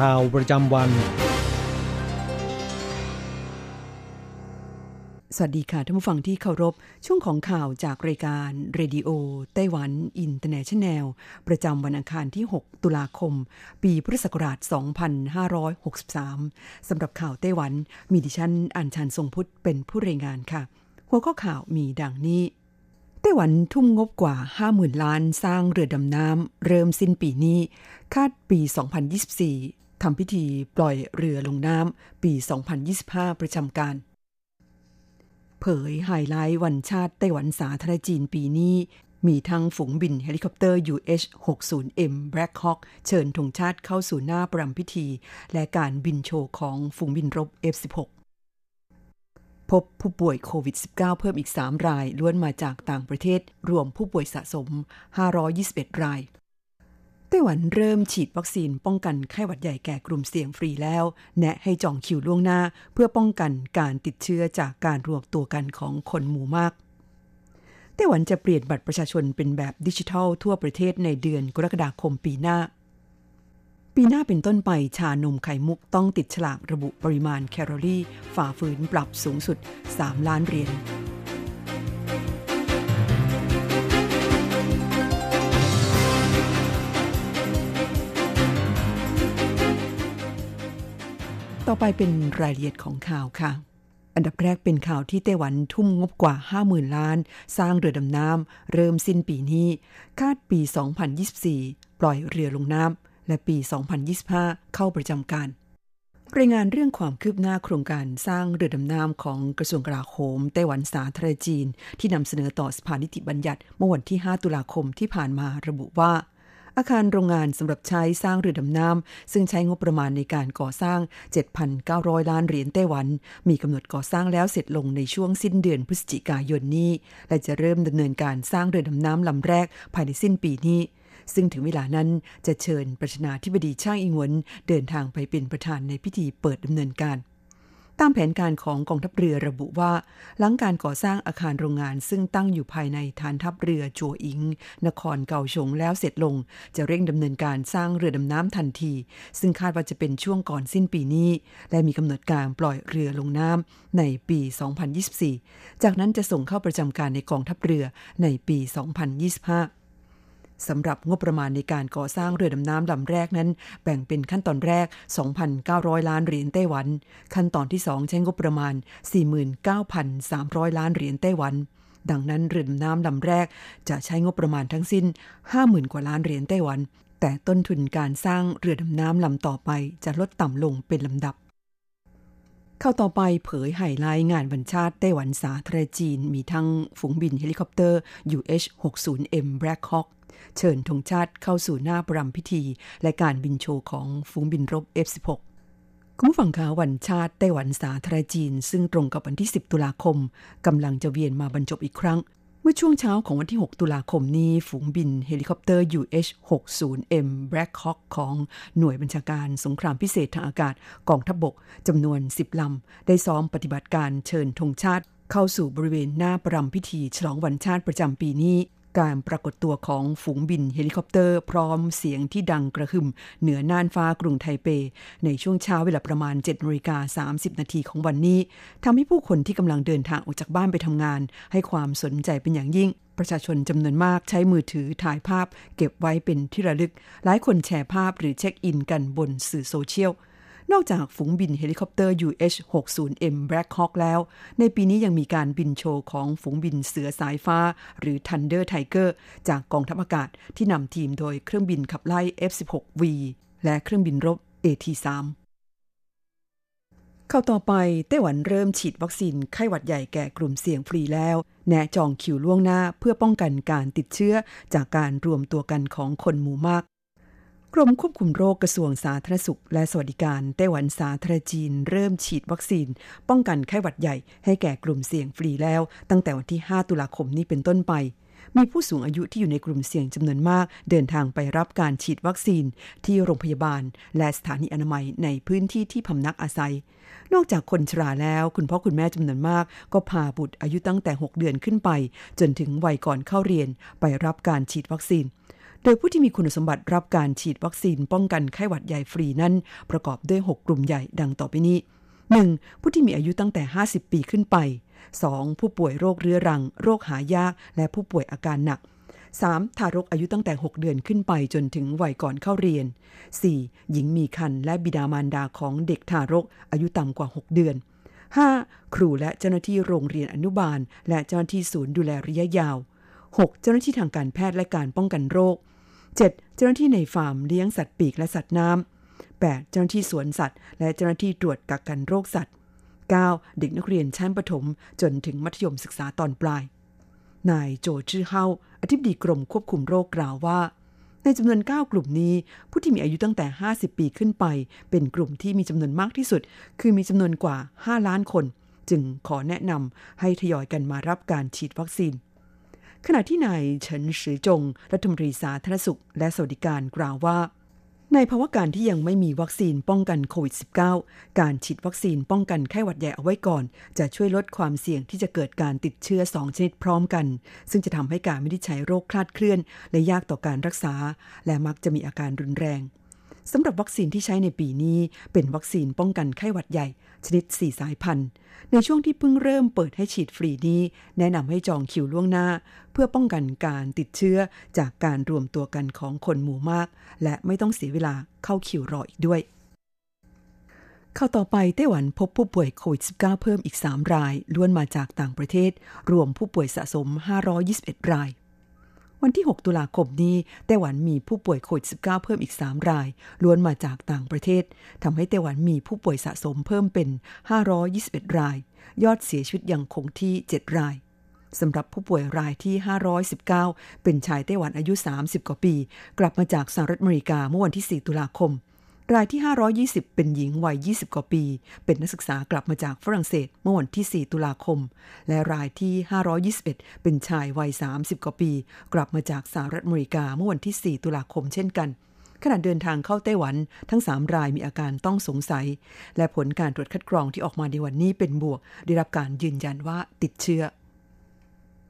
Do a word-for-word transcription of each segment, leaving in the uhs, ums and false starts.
ข่าวประจำวันสวัสดีค่ะท่านผู้ฟังที่เคารพช่วงของข่าวจากรายการเรดิโอไต้หวันอินเตอร์เนชั่นแนลประจำวันอังคารที่หกตุลาคมปีพุทธศักราชสองพันห้าร้อยหกสิบสามสำหรับข่าวไต้หวันมีดิฉันอัญชันทรงพุทธเป็นผู้รายงานค่ะหัวข้อข่าวมีดังนี้ไต้หวันทุ่มงบกว่า ห้าหมื่น ล้านสร้างเรือดำน้ำเริ่มสิ้นปีนี้คาดปีสองพันยี่สิบสี่ทำพิธีปล่อยเรือลงน้ำปีสองพันยี่สิบห้าประจำการเผยไฮไลท์วันชาติไต้หวันสาธารณจีนปีนี้มีทั้งฝูงบินเฮลิคอปเตอร์ ยู เอช หกสิบ เอ็ม Black Hawk เชิญธงชาติเข้าสู่หน้าประรำพิธีและการบินโชว์ของฝูงบินรบ เอฟ สิบหก พบผู้ป่วยโควิด สิบเก้า เพิ่มอีกสามรายล้วนมาจากต่างประเทศรวมผู้ป่วยสะสมห้าร้อยยี่สิบเอ็ดรายไต้หวันเริ่มฉีดวัคซีนป้องกันไข้หวัดใหญ่แก่กลุ่มเสี่ยงฟรีแล้วแนะให้จองคิวล่วงหน้าเพื่อป้องกันการติดเชื้อจากการรวมตัวกันของคนหมู่มากไต้หวันจะเปลี่ยนบัตรประชาชนเป็นแบบดิจิทัลทั่วประเทศในเดือนกรกฎาคมปีหน้าปีหน้าเป็นต้นไปชานมไข่มุกต้องติดฉลากระบุปริมาณแคลอรี่ฝ่าฝืนปรับสูงสุดสามล้านเหรียญต่อไปเป็นรายละเอียดของข่าวค่ะอันดับแรกเป็นข่าวที่ไต้หวันทุ่มงบกว่า ห้าหมื่น ล้านสร้างเรือดำน้ำเริ่มสิ้นปีนี้คาดปีสองพันยี่สิบสี่ปล่อยเรือลงน้ำและปีสองพันยี่สิบห้าเข้าประจำการรายงานเรื่องความคืบหน้าโครงการสร้างเรือดำน้ำของกระทรวงกลาโหมไต้หวันสาธารณจีนที่นำเสนอต่อสภานิติบัญญัติเมื่อวันที่ห้าตุลาคมที่ผ่านมาระบุว่าอาคารโรงงานสำหรับใช้สร้างเรือดำน้ำซึ่งใช้งบประมาณในการก่อสร้าง เจ็ดพันเก้าร้อย ล้านเหรียญไต้หวันมีกำหนดก่อสร้างแล้วเสร็จลงในช่วงสิ้นเดือนพฤศจิกายนนี้และจะเริ่มดำเนินการสร้างเรือดำน้ำลำแรกภายในสิ้นปีนี้ซึ่งถึงเวลานั้นจะเชิญประธานาธิบดีช่างอิงหวนเดินทางไปเป็นประธานในพิธีเปิดดำเนินการตามแผนการของกองทัพเรือระบุว่าหลังการก่อสร้างอาคารโรงงานซึ่งตั้งอยู่ภายในฐานทัพเรือจัวอิงนครเกาชงแล้วเสร็จลงจะเร่งดำเนินการสร้างเรือดำน้ำทันทีซึ่งคาดว่าจะเป็นช่วงก่อนสิ้นปีนี้และมีกำหนดการปล่อยเรือลงน้ำในปีสองพันยี่สิบสี่จากนั้นจะส่งเข้าประจำการในกองทัพเรือในปีสองพันยี่สิบห้าสำหรับงบประมาณในการก่อสร้างเรือดำน้ำลำแรกนั้นแบ่งเป็นขั้นตอนแรก สองพันเก้าร้อย ล้านเหรียญไต้หวันขั้นตอนที่สองใช้งบประมาณ สี่หมื่นเก้าพันสามร้อย ล้านเหรียญไต้หวันดังนั้นเรือดำน้ำลำแรกจะใช้งบประมาณทั้งสิ้น ห้าหมื่น กว่าล้านเหรียญไต้หวันแต่ต้นทุนการสร้างเรือดำน้ำลำต่อไปจะลดต่ำลงเป็นลำดับเข้าต่อไปเผยไฮไลท์งานวันชาติไต้หวันสาธารณจีนมีทั้งฝูงบินเฮลิคอปเตอร์ ยู เอช หกสิบ เอ็ม Black Hawkเชิญธงชาติเข้าสู่หน้าประรำพิธีและการบินโชว์ของฝูงบินรบ เอฟ สิบหก คุณผู้ฟังคะวันชาติไต้หวันสาธารณจีนซึ่งตรงกับวันที่สิบตุลาคมกำลังจะเวียนมาบรรจบอีกครั้งเมื่อช่วงเช้าของวันที่หกตุลาคมนี้ฝูงบินเฮลิคอปเตอร์ ยู เอช หกสิบ เอ็ม Black Hawk ของหน่วยบัญชาการสงครามพิเศษทางอากาศกองทัพบกจำนวนสิบลำได้ซ้อมปฏิบัติการเชิญธงชาติเข้าสู่บริเวณหน้าประรำพิธีฉลองวันชาติประจำปีนี้ การปรากฏตัวของฝูงบินเฮลิคอปเตอร์พร้อมเสียงที่ดังกระหึ่มเหนือน่านฟ้ากรุงไทเปในช่วงเช้าเวลาประมาณ เจ็ดนาฬิกาสามสิบนาทีของวันนี้ทำให้ผู้คนที่กำลังเดินทางออกจากบ้านไปทำงานให้ความสนใจเป็นอย่างยิ่งประชาชนจำนวนมากใช้มือถือถ่ายภาพเก็บไว้เป็นที่ระลึกหลายคนแชร์ภาพหรือเช็คอินกันบนสื่อโซเชียลนอกจากฝูงบินเฮลิคอปเตอร์ ยู เอช หกสิบ เอ็ม Black Hawk แล้วในปีนี้ยังมีการบินโชว์ของฝูงบินเสือสายฟ้าหรือ Thunder Tiger จากกองทัพอากาศที่นำทีมโดยเครื่องบินขับไล่ เอฟ สิบหก วี และเครื่องบินรบ เอ ที สามเข้าต่อไปไต้หวันเริ่มฉีดวัคซีนไข้หวัดใหญ่แก่กลุ่มเสี่ยงฟรีแล้วแนะจองคิวล่วงหน้าเพื่อป้องกันการติดเชื้อจากการรวมตัวกันของคนหมู่มากกรมควบคุมโรคกระทรวงสาธารณสุขและสวัสดิการไต้หวันสาธารณจีนเริ่มฉีดวัคซีนป้องกันไข้หวัดใหญ่ให้แก่กลุ่มเสี่ยงฟรีแล้วตั้งแต่วันที่ห้าตุลาคมนี้เป็นต้นไปมีผู้สูงอายุที่อยู่ในกลุ่มเสี่ยงจำนวนมากเดินทางไปรับการฉีดวัคซีนที่โรงพยาบาลและสถานีอนามัยในพื้นที่ที่พำนักอาศัยนอกจากคนชราแล้วคุณพ่อคุณแม่จำนวนมากก็พาบุตรอายุตั้งแต่หกเดือนขึ้นไปจนถึงวัยก่อนเข้าเรียนไปรับการฉีดวัคซีนโดยผู้ที่มีคุณสมบัติรับการฉีดวัคซีนป้องกันไข้หวัดใหญ่ฟรีนั้นประกอบด้วยหกกลุ่มใหญ่ดังต่อไปนี้ หนึ่ง. ผู้ที่มีอายุตั้งแต่ห้าสิบปีขึ้นไป สอง. ผู้ป่วยโรคเรื้อรังโรคหายากและผู้ป่วยอาการหนัก สาม. ทารกอายุตั้งแต่หกเดือนขึ้นไปจนถึงวัยก่อนเข้าเรียน สี่. หญิงมีครรภ์และบิดามารดาของเด็กทารกอายุต่ำกว่าหกเดือน ห้า. ครูและเจ้าหน้าที่โรงเรียนอนุบาลและเจ้าหน้าที่ศูนย์ดูแลระยะยาวหกเจ้าหน้าที่ทางการแพทย์และการป้องกันโรคเจ็ดเจ้าหน้าที่ในฟาร์มเลี้ยงสัตว์ปีกและสัตว์น้ำแปดเจ้าหน้าที่สวนสัตว์และเจ้าหน้าที่ตรวจกักกันโรคสัตว์เก้าเด็กนักเรียนชั้นประถมจนถึงมัธยมศึกษาตอนปลายนายโจชื่อเฮาอธิบดีกรมควบคุมโรคกล่าวว่าในจำนวนเก้ากลุ่มนี้ผู้ที่มีอายุตั้งแต่ห้าสิบปีขึ้นไปเป็นกลุ่มที่มีจำนวนมากที่สุดคือมีจำนวนกว่าห้าล้านคนจึงขอแนะนำให้ทยอยกันมารับการฉีดวัคซีนขณะที่นายเฉินซือจงรัฐมนตรีสาธารณสุขและสวัสดิการกล่าวว่าในภาวะการที่ยังไม่มีวัคซีนป้องกันโควิด สิบเก้า การฉีดวัคซีนป้องกันไข้หวัดใหญ่เอาไว้ก่อนจะช่วยลดความเสี่ยงที่จะเกิดการติดเชื้อสองชนิดพร้อมกันซึ่งจะทำให้การวินิจฉัยโรคคลาดเคลื่อนและยากต่อการรักษาและมักจะมีอาการรุนแรงสำหรับวัคซีนที่ใช้ในปีนี้เป็นวัคซีนป้องกันไข้หวัดใหญ่ชนิดสี่สายพันธุ์ในช่วงที่เพิ่งเริ่มเปิดให้ฉีดฟรีนี้แนะนำให้จองคิวล่วงหน้าเพื่อป้องกันการติดเชื้อจากการรวมตัวกันของคนหมู่มากและไม่ต้องเสียเวลาเข้าคิวรออีกด้วยเข้าต่อไปไต้หวันพบผู้ป่วยโควิด สิบเก้า เพิ่มอีกสามรายล้วนมาจากต่างประเทศรวมผู้ป่วยสะสมห้าร้อยยี่สิบเอ็ดรายวันที่หกตุลาคมนี้ไต้หวันมีผู้ป่วยโควิด สิบเก้า เพิ่มอีกสามรายล้วนมาจากต่างประเทศทำให้ไต้หวันมีผู้ป่วยสะสมเพิ่มเป็นห้าร้อยยี่สิบเอ็ดรายยอดเสียชีวิตยังคงที่เจ็ดรายสำหรับผู้ป่วยรายที่ห้าร้อยสิบเก้าเป็นชายไต้หวันอายุสามสิบกว่าปีกลับมาจากสหรัฐอเมริกาเมื่อวันที่สี่ตุลาคมรายที่ห้าร้อยยี่สิบเป็นหญิงวัยยี่สิบกว่าปีเป็นนักศึกษากลับมาจากฝรั่งเศสเมื่อวันที่สี่ตุลาคมและรายที่ห้าร้อยยี่สิบเอ็ดเป็นชายวัยสามสิบกว่าปีกลับมาจากสหรัฐอเมริกาเมื่อวันที่สี่ตุลาคมเช่นกันขณะเดินทางเข้าไต้หวันทั้งสามรายมีอาการต้องสงสัยและผลการตรวจคัดกรองที่ออกมาในวันนี้เป็นบวกได้รับการยืนยันว่าติดเชื้อ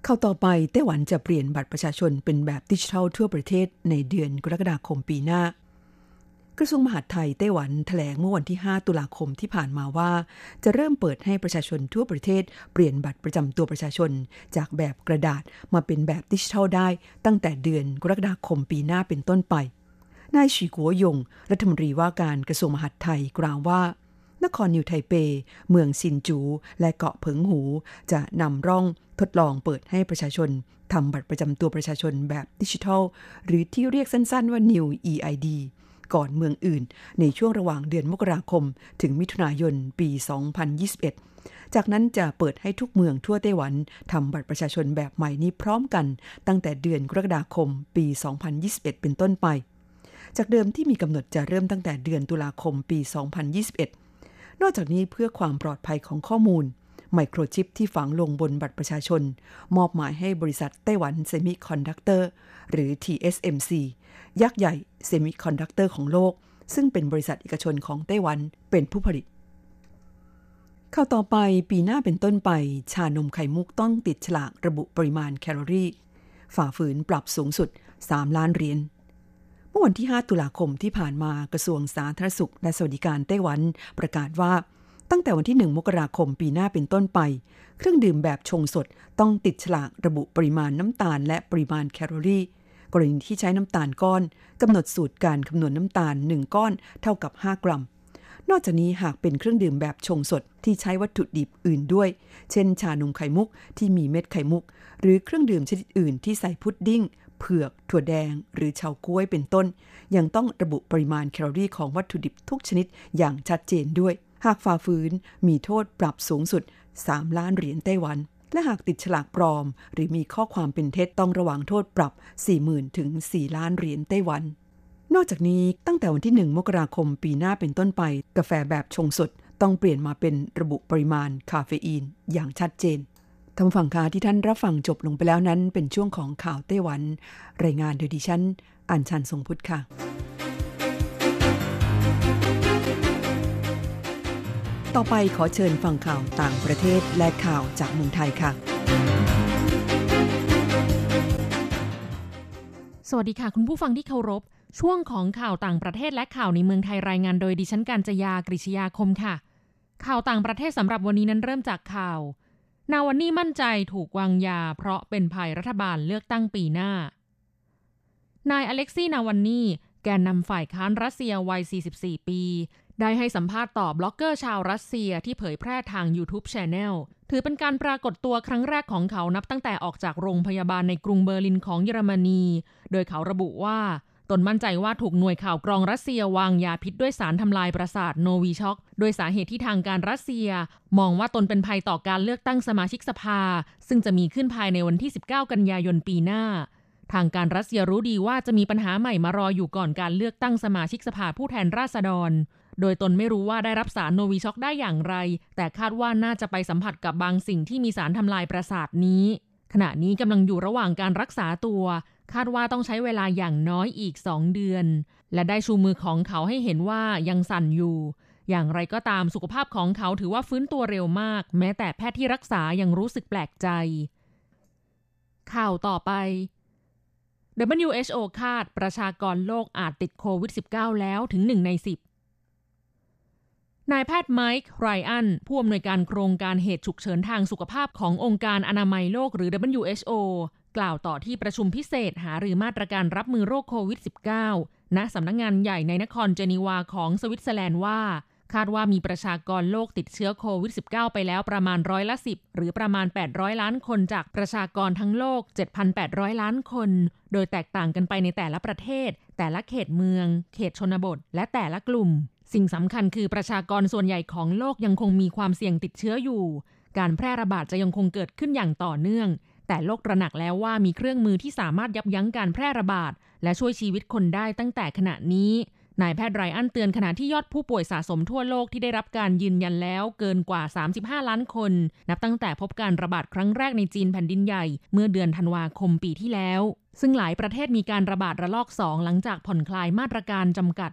เข้าต่อไปไต้หวันจะเปลี่ยนบัตรประชาชนเป็นแบบดิจิทัลทั่วประเทศในเดือนกรกฎาคมปีหน้ากระทรวงมหาดไทยไต้หวันแถลงเมื่อวันที่ห้าตุลาคมที่ผ่านมาว่าจะเริ่มเปิดให้ประชาชนทั่วประเทศเปลี่ยนบัตรประจำตัวประชาชนจากแบบกระดาษมาเป็นแบบดิจิทัลได้ตั้งแต่เดือนกรกฎาคมปีหน้าเป็นต้นไปนายฉีกัวยงรัฐมนตรีว่าการกระทรวงมหาดไทยกล่าวว่านครนิวไทเปเมืองซินจูและเกาะเผิงหูจะนำร่องทดลองเปิดให้ประชาชนทำบัตรประจำตัวประชาชนแบบดิจิทัลหรือที่เรียกสั้นๆว่า New อี ไอ ดีก่อนเมืองอื่นในช่วงระหว่างเดือนมกราคมถึงมิถุนายนปีสองพันยี่สิบเอ็ดจากนั้นจะเปิดให้ทุกเมืองทั่วไต้หวันทำบัตรประชาชนแบบใหม่นี้พร้อมกันตั้งแต่เดือนกรกฎาคมปีสองพันยี่สิบเอ็ดเป็นต้นไปจากเดิมที่มีกำหนดจะเริ่มตั้งแต่เดือนตุลาคมปีสองพันยี่สิบเอ็ดนอกจากนี้เพื่อความปลอดภัยของข้อมูลไมโครชิปที่ฝังลงบนบัตรประชาชนมอบหมายให้บริษัทไต้หวันเซมิคอนดักเตอร์หรือ ที เอส เอ็ม ซี ยักษ์ใหญ่เซมิคอนดักเตอร์ของโลกซึ่งเป็นบริษัทเอกชนของไต้หวันเป็นผู้ผลิตเข้าต่อไปปีหน้าเป็นต้นไปชานมไข่มุกต้องติดฉลากระบุปริมาณแคลอรี่ ฝ่าฝืนปรับสูงสุดสามล้านเหรียญเมื่อวันที่ห้าตุลาคมที่ผ่านมากระทรวงสาธารณสุขและสวัสดิการไต้หวันประกาศว่าตั้งแต่วันที่หนึ่งมกราคมปีหน้าเป็นต้นไปเครื่องดื่มแบบชงสดต้องติดฉลากระบุปริมาณน้ำตาลและปริมาณแคลอรี่กรณีที่ใช้น้ำตาลก้อนกำหนดสูตรการคำนวณน้ำตาลหนึ่งก้อนเท่ากับห้ากรัมนอกจากนี้หากเป็นเครื่องดื่มแบบชงสดที่ใช้วัตถุดิบอื่นด้วยเช่นชานมไข่มุกที่มีเม็ดไข่มุกหรือเครื่องดื่มชนิดอื่นที่ใส่พุดดิ้งเผือกถั่วแดงหรือเฉาก๊วยเป็นต้นยังต้องระบุปริมาณแคลอรี่ของวัตถุดิบทุกชนิดอย่างชัดเจนด้วยหากฝ่าฝืนมีโทษปรับสูงสุดสามล้านเหรียญไต้หวันและหากติดฉลากปลอมหรือมีข้อความเป็นเท็จต้องระวังโทษปรับ สี่หมื่นถึงสี่ล้านเหรียญไต้หวันนอกจากนี้ตั้งแต่วันที่หนึ่งมกราคมปีหน้าเป็นต้นไปกาแฟแบบชงสดต้องเปลี่ยนมาเป็นระบุปริมาณคาเฟอีนอย่างชัดเจนท่านผู้ฟังคะที่ท่านรับฟังจบลงไปแล้วนั้นเป็นช่วงของข่าวไต้หวันรายงานโดยดิฉันอัญชันทรงพุทธค่ะต่อไปขอเชิญฟังข่าวต่างประเทศและข่าวจากเมืองไทยค่ะสวัสดีค่ะคุณผู้ฟังที่เคารพช่วงของข่าวต่างประเทศและข่าวในเมืองไทยรายงานโดยดิฉันกัญจยากฤษยาคมค่ะข่าวต่างประเทศสำหรับวันนี้นั้นเริ่มจากข่าวนาวานี่มั่นใจถูกวางยาเพราะเป็นภัยรัฐบาลเลือกตั้งปีหน้านายอเล็กซี่นาวานี่แกนนำฝ่ายค้านรัสเซียวัยสี่สิบสี่ปีได้ให้สัมภาษณ์ต่อบล็อกเกอร์ชาวรัสเซียที่เผยแพร่ทาง YouTube Channel ถือเป็นการปรากฏตัวครั้งแรกของเขานับตั้งแต่ออกจากโรงพยาบาลในกรุงเบอร์ลินของเยอรมนีโดยเขาระบุว่าตนมั่นใจว่าถูกหน่วยข่าวกรองรัสเซียวางยาพิษด้วยสารทำลายประสาทโนวีช็อกโดยสาเหตุที่ทางการรัสเซียมองว่าตนเป็นภัยต่อการเลือกตั้งสมาชิกสภาซึ่งจะมีขึ้นภายในวันที่สิบเก้ากันยายนปีหน้าทางการรัสเซียรู้ดีว่าจะมีปัญหาใหม่มารออยู่ก่อนการเลือกตั้งสมาชิกสภาผู้แทนราษฎรโดยตนไม่รู้ว่าได้รับสารโนวีช็อกได้อย่างไรแต่คาดว่าน่าจะไปสัมผัสกับบางสิ่งที่มีสารทำลายประสาทนี้ขณะนี้กำลังอยู่ระหว่างการรักษาตัวคาดว่าต้องใช้เวลาอย่างน้อยอีกสองเดือนและได้ชูมือของเขาให้เห็นว่ายังสั่นอยู่อย่างไรก็ตามสุขภาพของเขาถือว่าฟื้นตัวเร็วมากแม้แต่แพทย์ที่รักษายังรู้สึกแปลกใจข่าวต่อไป ดับเบิลยู เอช โอ คาดประชากรโลกอาจติดโควิด สิบเก้า แล้วถึงหนึ่งในสิบนายแพทย์ไมค์ไรอันผู้อำนวยการโครงการเหตุฉุกเฉินทางสุขภาพขององค์การอนามัยโลกหรือ ดับเบิลยู เอช โอ กล่าวต่อที่ประชุมพิเศษหารือมาตรการรับมือโรคโควิด สิบเก้า ณ สำนักงานใหญ่ในนครเจนีวาของสวิตเซอร์แลนด์ว่าคาดว่ามีประชากรโลกติดเชื้อโควิด สิบเก้า ไปแล้วประมาณร้อยละสิบหรือประมาณแปดร้อยล้านคนจากประชากรทั้งโลก เจ็ดพันแปดร้อยล้านคนโดยแตกต่างกันไปในแต่ละประเทศแต่ละเขตเมืองเขตชนบทและแต่ละกลุ่มสิ่งสำคัญคือประชากรส่วนใหญ่ของโลกยังคงมีความเสี่ยงติดเชื้ออยู่การแพร่ระบาดจะยังคงเกิดขึ้นอย่างต่อเนื่องแต่โลกตระหนักแล้วว่ามีเครื่องมือที่สามารถยับยั้งการแพร่ระบาดและช่วยชีวิตคนได้ตั้งแต่ขณะนี้นายแพทย์ไรอันเตือนขณะที่ยอดผู้ป่วยสะสมทั่วโลกที่ได้รับการยืนยันแล้วเกินกว่าสามสิบห้าล้านคนนับตั้งแต่พบการระบาดครั้งแรกในจีนแผ่นดินใหญ่เมื่อเดือนธันวาคมปีที่แล้วซึ่งหลายประเทศมีการระบาดระลอกสองหลังจากผ่อนคลายมาตรการจำกัด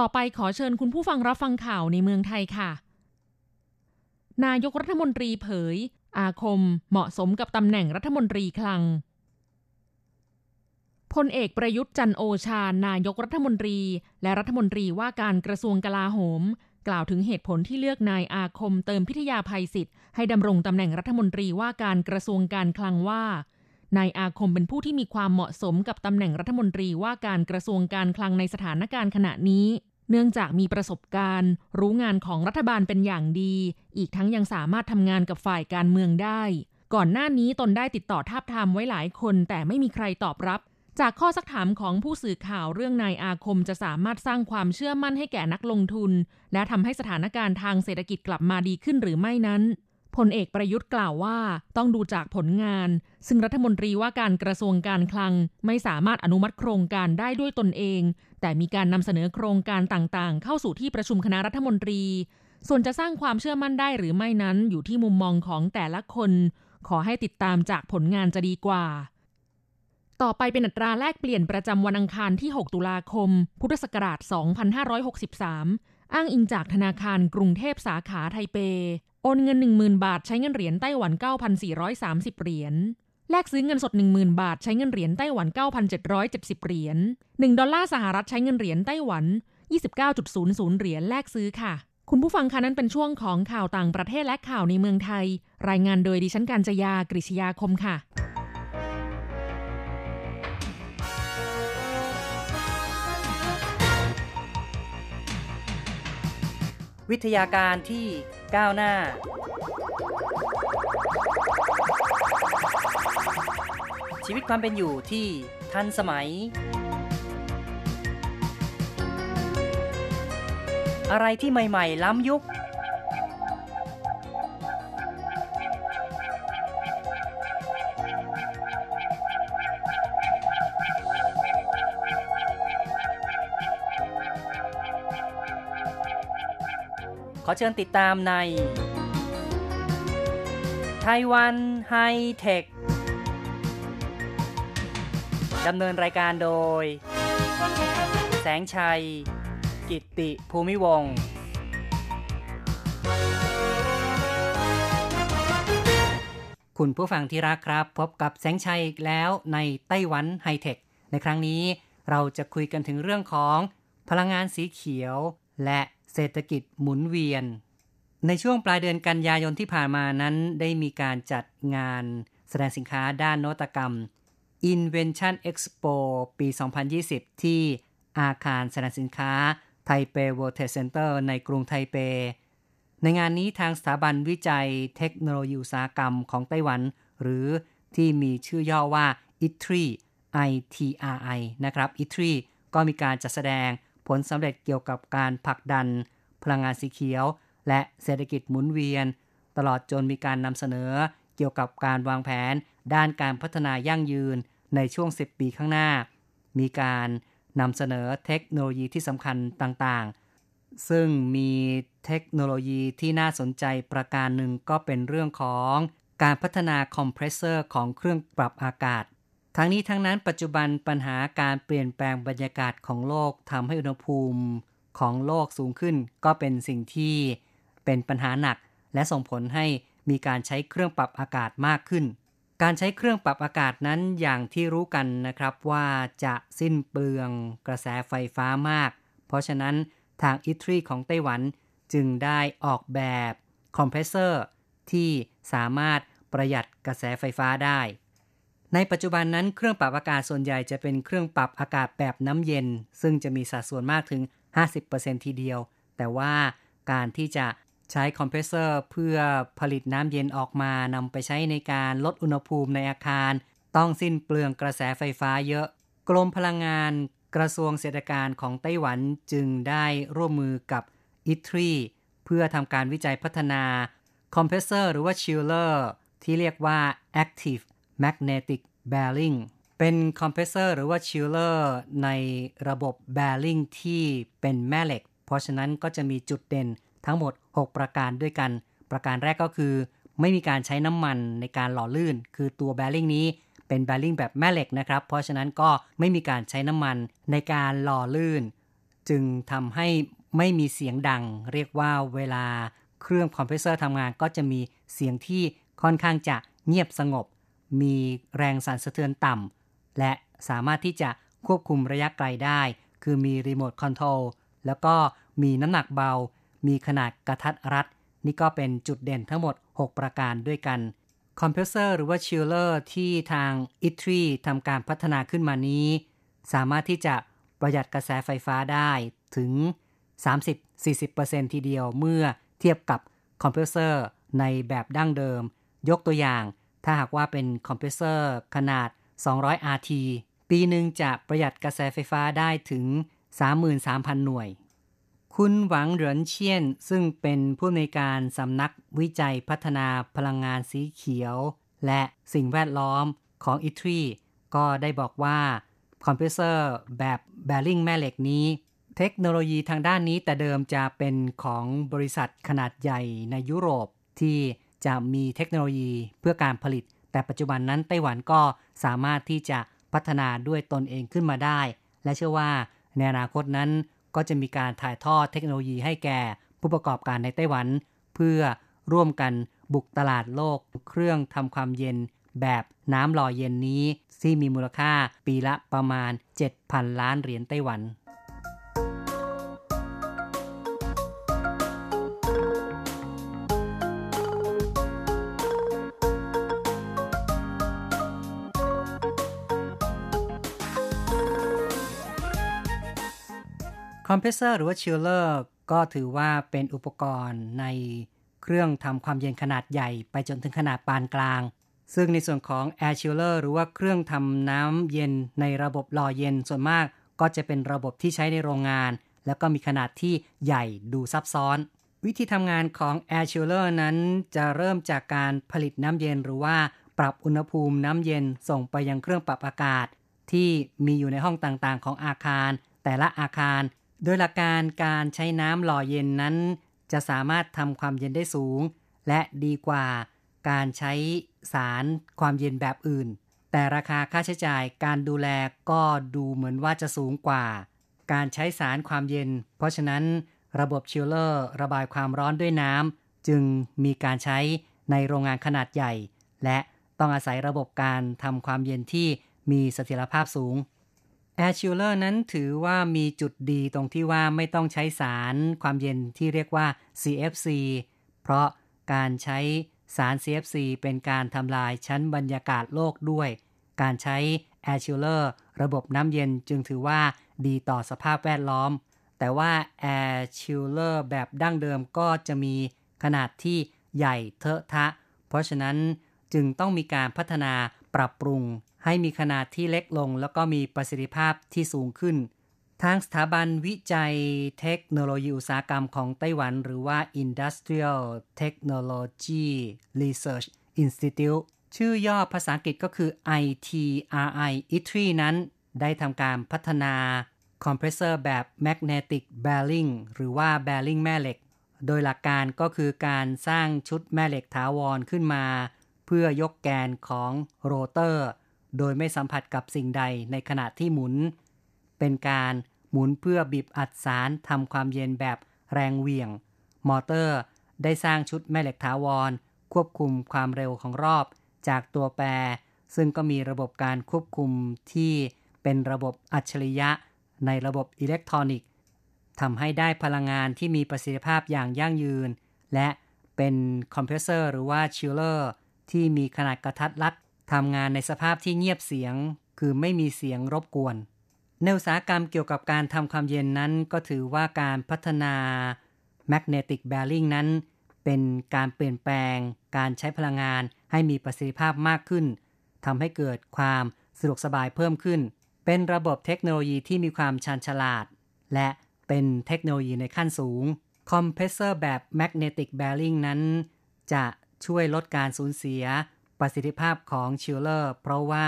ต่อไปขอเชิญคุณผู้ฟังรับฟังข่าวในเมืองไทยค่ะนายกรัฐมนตรีเผยอาคมเหมาะสมกับตำแหน่งรัฐมนตรีคลังพลเอกประยุทธ์จันทร์โอชานายกรัฐมนตรีและรัฐมนตรีว่าการกระทรวงกลาโหมกล่าวถึงเหตุผลที่เลือกนายอาคมเติมพิทยาภัยศิษฐ์ให้ดำรงตำแหน่งรัฐมนตรีว่าการกระทรวงการคลังว่านายอาคมเป็นผู้ที่มีความเหมาะสมกับตำแหน่งรัฐมนตรีว่าการกระทรวงการคลังในสถานการณ์ขณะนี้เนื่องจากมีประสบการณ์รู้งานของรัฐบาลเป็นอย่างดีอีกทั้งยังสามารถทำงานกับฝ่ายการเมืองได้ก่อนหน้านี้ตนได้ติดต่อทาบทามไว้หลายคนแต่ไม่มีใครตอบรับจากข้อซักถามของผู้สื่อข่าวเรื่องนายอาคมจะสามารถสร้างความเชื่อมั่นให้แก่นักลงทุนและทำให้สถานการณ์ทางเศรษฐกิจกลับมาดีขึ้นหรือไม่นั้นพลเอกประยุทธ์กล่าวว่าต้องดูจากผลงานซึ่งรัฐมนตรีว่าการกระทรวงการคลังไม่สามารถอนุมัติโครงการได้ด้วยตนเองแต่มีการนำเสนอโครงการต่างๆเข้าสู่ที่ประชุมคณะรัฐมนตรีส่วนจะสร้างความเชื่อมั่นได้หรือไม่นั้นอยู่ที่มุมมองของแต่ละคนขอให้ติดตามจากผลงานจะดีกว่าต่อไปเป็นอัตราแลกเปลี่ยนประจำวันอังคารที่หกตุลาคมพุทธศักราชสองพันห้าร้อยหกสิบสามอ้างอิงจากธนาคารกรุงเทพสาขาไทเปโอนเงิน หนึ่งหมื่นบาทใช้เงินเหรียญไต้หวัน เก้าพันสี่ร้อยสามสิบเหรียญ แลกซื้อเงินสด หนึ่งหมื่น บาทใช้เงินเหรียญไต้หวัน เก้าพันเจ็ดร้อยเจ็ดสิบ เหรียญหนึ่งดอลลาร์สหรัฐใช้เงินเหรียญไต้หวัน ยี่สิบเก้าจุดศูนย์ศูนย์ เหรียญแลกซื้อค่ะคุณผู้ฟังคะนั่นเป็นช่วงของข่าวต่างประเทศและข่าวในเมืองไทยรายงานโดยดิฉันกัญจยากฤษยาคมค่ะวิทยาการที่ก้าวหน้าชีวิตความเป็นอยู่ที่ทันสมัยอะไรที่ใหม่ๆล้ำยุคขอเชิญติดตามในไต้หวันไฮเทคดำเนินรายการโดยแสงชัยกิตติภูมิวงศ์คุณผู้ฟังที่รักครับพบกับแสงชัยอีกแล้วในไต้หวันไฮเทคในครั้งนี้เราจะคุยกันถึงเรื่องของพลังงานสีเขียวและเศรษฐกิจหมุนเวียนในช่วงปลายเดือนกันยายนที่ผ่านมานั้นได้มีการจัดงานแสดงสินค้าด้านนวัตกรรม Invention Expo ปี สองพันยี่สิบ ที่อาคารแสดงสินค้าไทเป World Trade Center ในกรุงไทเปในงานนี้ทางสถาบันวิจัยเทคโนโลยีอุตสาหกรรมของไต้หวันหรือที่มีชื่อย่อว่า ไอ ที อาร์ ไอ นะครับ ไอ ที อาร์ ไอ ก็มีการจัดแสดงผลสำเร็จเกี่ยวกับการผลักดันพลังงานสีเขียวและเศรษฐกิจหมุนเวียนตลอดจนมีการนำเสนอเกี่ยวกับการวางแผนด้านการพัฒนายั่งยืนในช่วงสิบปีข้างหน้ามีการนำเสนอเทคโนโลยีที่สำคัญต่างๆซึ่งมีเทคโนโลยีที่น่าสนใจประการหนึ่งก็เป็นเรื่องของการพัฒนาคอมเพรสเซอร์ของเครื่องปรับอากาศทั้งนี้ทั้งนั้นปัจจุบันปัญหาการเปลี่ยนแปลงบรรยากาศของโลกทำให้อุณหภูมิของโลกสูงขึ้นก็เป็นสิ่งที่เป็นปัญหาหนักและส่งผลให้มีการใช้เครื่องปรับอากาศมากขึ้นการใช้เครื่องปรับอากาศนั้นอย่างที่รู้กันนะครับว่าจะสิ้นเปลืองกระแสไฟฟ้ามากเพราะฉะนั้นทาง ไอ ที อาร์ ไอ ของไต้หวันจึงได้ออกแบบคอมเพรสเซอร์ที่สามารถประหยัดกระแสไฟฟ้าได้ในปัจจุบันนั้นเครื่องปรับอากาศส่วนใหญ่จะเป็นเครื่องปรับอากาศแบบน้ำเย็นซึ่งจะมีสัดส่วนมากถึง ห้าสิบเปอร์เซ็นต์ ทีเดียวแต่ว่าการที่จะใช้คอมเพรสเซอร์เพื่อผลิตน้ำเย็นออกมานำไปใช้ในการลดอุณหภูมิในอาคารต้องสิ้นเปลืองกระแสไฟฟ้าเยอะกรมพลังงานกระทรวงเศรษฐกิจของไต้หวันจึงได้ร่วมมือกับ ไอ ที อาร์ ไอ เพื่อทำการวิจัยพัฒนาคอมเพรสเซอร์หรือว่าชิลเลอร์ที่เรียกว่า Active Magnetic Bearing เป็นคอมเพรสเซอร์หรือว่าชิลเลอร์ในระบบ Bearing ที่เป็นแม่เหล็กเพราะฉะนั้นก็จะมีจุดเด่นทั้งหมดหกประการด้วยกันประการแรกก็คือไม่มีการใช้น้ำมันในการหล่อลื่นคือตัว Bearing นี้เป็น Bearing แบบแม่เหล็กนะครับเพราะฉะนั้นก็ไม่มีการใช้น้ำมันในการหล่อลื่นจึงทำให้ไม่มีเสียงดังเรียกว่าเวลาเครื่องคอมเพรสเซอร์ทำงานก็จะมีเสียงที่ค่อนข้างจะเงียบสงบมีแรงสั่นสะเทือนต่ำและสามารถที่จะควบคุมระยะไกลได้คือมีรีโมทคอนโทรลแล้วก็มีน้ำหนักเบามีขนาดกระทัดรัดนี่ก็เป็นจุดเด่นทั้งหมดหกประการด้วยกันคอมเพรสเซอร์หรือว่าชิลเลอร์ที่ทาง ไอ ที อาร์ ไอ ทำการพัฒนาขึ้นมานี้สามารถที่จะประหยัดกระแสไฟฟ้าได้ถึง สามสิบถึงสี่สิบเปอร์เซ็นต์ ทีเดียวเมื่อเทียบกับคอมเพรสเซอร์ในแบบดั้งเดิมยกตัวอย่างถ้าหากว่าเป็นคอมเพรสเซอร์ขนาดสองร้อย อาร์ ที ปีหนึ่งจะประหยัดกระแสไฟฟ้าได้ถึง สามหมื่นสามพัน หน่วยคุณหวังเหรินเชียนซึ่งเป็นผู้อำนวยการสำนักวิจัยพัฒนาพลังงานสีเขียวและสิ่งแวดล้อมของ ไอ ที อาร์ ไอ ก็ได้บอกว่าคอมเพรสเซอร์แบบแบริ่งแม่เหล็กนี้เทคโนโลยีทางด้านนี้แต่เดิมจะเป็นของบริษัทขนาดใหญ่ในยุโรปที่จะมีเทคโนโลยีเพื่อการผลิตแต่ปัจจุบันนั้นไต้หวันก็สามารถที่จะพัฒนาด้วยตนเองขึ้นมาได้และเชื่อว่าในอนาคตนั้นก็จะมีการถ่ายทอดเทคโนโลยีให้แก่ผู้ประกอบการในไต้หวันเพื่อร่วมกันบุกตลาดโลกเครื่องทำความเย็น แบบน้ำหล่อเย็นนี้ที่มีมูลค่าปีละประมาณ เจ็ดพัน ล้านเหรียญไต้หวันคอมเพรสเซอร์หรือว่าชิลเลอร์ก็ถือว่าเป็นอุปกรณ์ในเครื่องทำความเย็นขนาดใหญ่ไปจนถึงขนาดปานกลางซึ่งในส่วนของ Air Chiller หรือว่าเครื่องทำน้ำเย็นในระบบหล่อเย็นส่วนมากก็จะเป็นระบบที่ใช้ในโรงงานแล้วก็มีขนาดที่ใหญ่ดูซับซ้อนวิธีทำงานของ Air Chiller นั้นจะเริ่มจากการผลิตน้ำเย็นหรือว่าปรับอุณหภูมิน้ำเย็นส่งไปยังเครื่องปรับอากาศที่มีอยู่ในห้องต่างๆของอาคารแต่ละอาคารโดยหลักการการใช้น้ำหล่อเย็นนั้นจะสามารถทำความเย็นได้สูงและดีกว่าการใช้สารความเย็นแบบอื่นแต่ราคาค่าใช้จ่ายการดูแลก็ดูเหมือนว่าจะสูงกว่าการใช้สารความเย็นเพราะฉะนั้นระบบชิลเลอร์ระบายความร้อนด้วยน้ำจึงมีการใช้ในโรงงานขนาดใหญ่และต้องอาศัยระบบการทำความเย็นที่มีเสถียรภาพสูงAir Chiller นั้นถือว่ามีจุดดีตรงที่ว่าไม่ต้องใช้สารความเย็นที่เรียกว่า ซี เอฟ ซี เพราะการใช้สาร ซี เอฟ ซี เป็นการทำลายชั้นบรรยากาศโลกด้วยการใช้ Air Chiller ระบบน้ำเย็นจึงถือว่าดีต่อสภาพแวดล้อมแต่ว่า Air Chiller แบบดั้งเดิมก็จะมีขนาดที่ใหญ่เถอะทะเพราะฉะนั้นจึงต้องมีการพัฒนาปรับปรุงให้มีขนาดที่เล็กลงแล้วก็มีประสิทธิภาพที่สูงขึ้นทางสถาบันวิจัยเทคโนโลยีอุตสาหกรรมของไต้หวันหรือว่า Industrial Technology Research Institute ชื่อย่อภาษาอังกฤษก็คือ ไอ ที อาร์ ไอ ไอ ที อาร์ ไอ นั้นได้ทำการพัฒนาคอมเพรสเซอร์แบบ Magnetic Bearing หรือว่า Bearing แม่เหล็กโดยหลักการก็คือการสร้างชุดแม่เหล็กถาวรขึ้นมาเพื่อยกแกนของโรเตอร์โดยไม่สัมผัสกับสิ่งใดในขณะที่หมุนเป็นการหมุนเพื่อบีบอัดสารทำความเย็นแบบแรงเหวี่ยงมอเตอร์ได้สร้างชุดแม่เหล็กถาวรควบคุมความเร็วของรอบจากตัวแปรซึ่งก็มีระบบการควบคุมที่เป็นระบบอัจฉริยะในระบบอิเล็กทรอนิกส์ทำให้ได้พลังงานที่มีประสิทธิภาพอย่างยั่งยืนและเป็นคอมเพรสเซอร์หรือว่าชิลเลอร์ที่มีขนาดกระทัดรัดทำงานในสภาพที่เงียบเสียงคือไม่มีเสียงรบกวนในอุตสาหกรรมเกี่ยวกับการทำความเย็นนั้นก็ถือว่าการพัฒนา Magnetic Bearing นั้นเป็นการเปลี่ยนแปลงการใช้พลังงานให้มีประสิทธิภาพมากขึ้นทำให้เกิดความสะดวกสบายเพิ่มขึ้นเป็นระบบเทคโนโลยีที่มีความชาญฉลาดและเป็นเทคโนโลยีในขั้นสูงคอมเพรสเซอร์แบบ Magnetic Bearing นั้นจะช่วยลดการสูญเสียประสิทธิภาพของชิลเลอร์เพราะว่า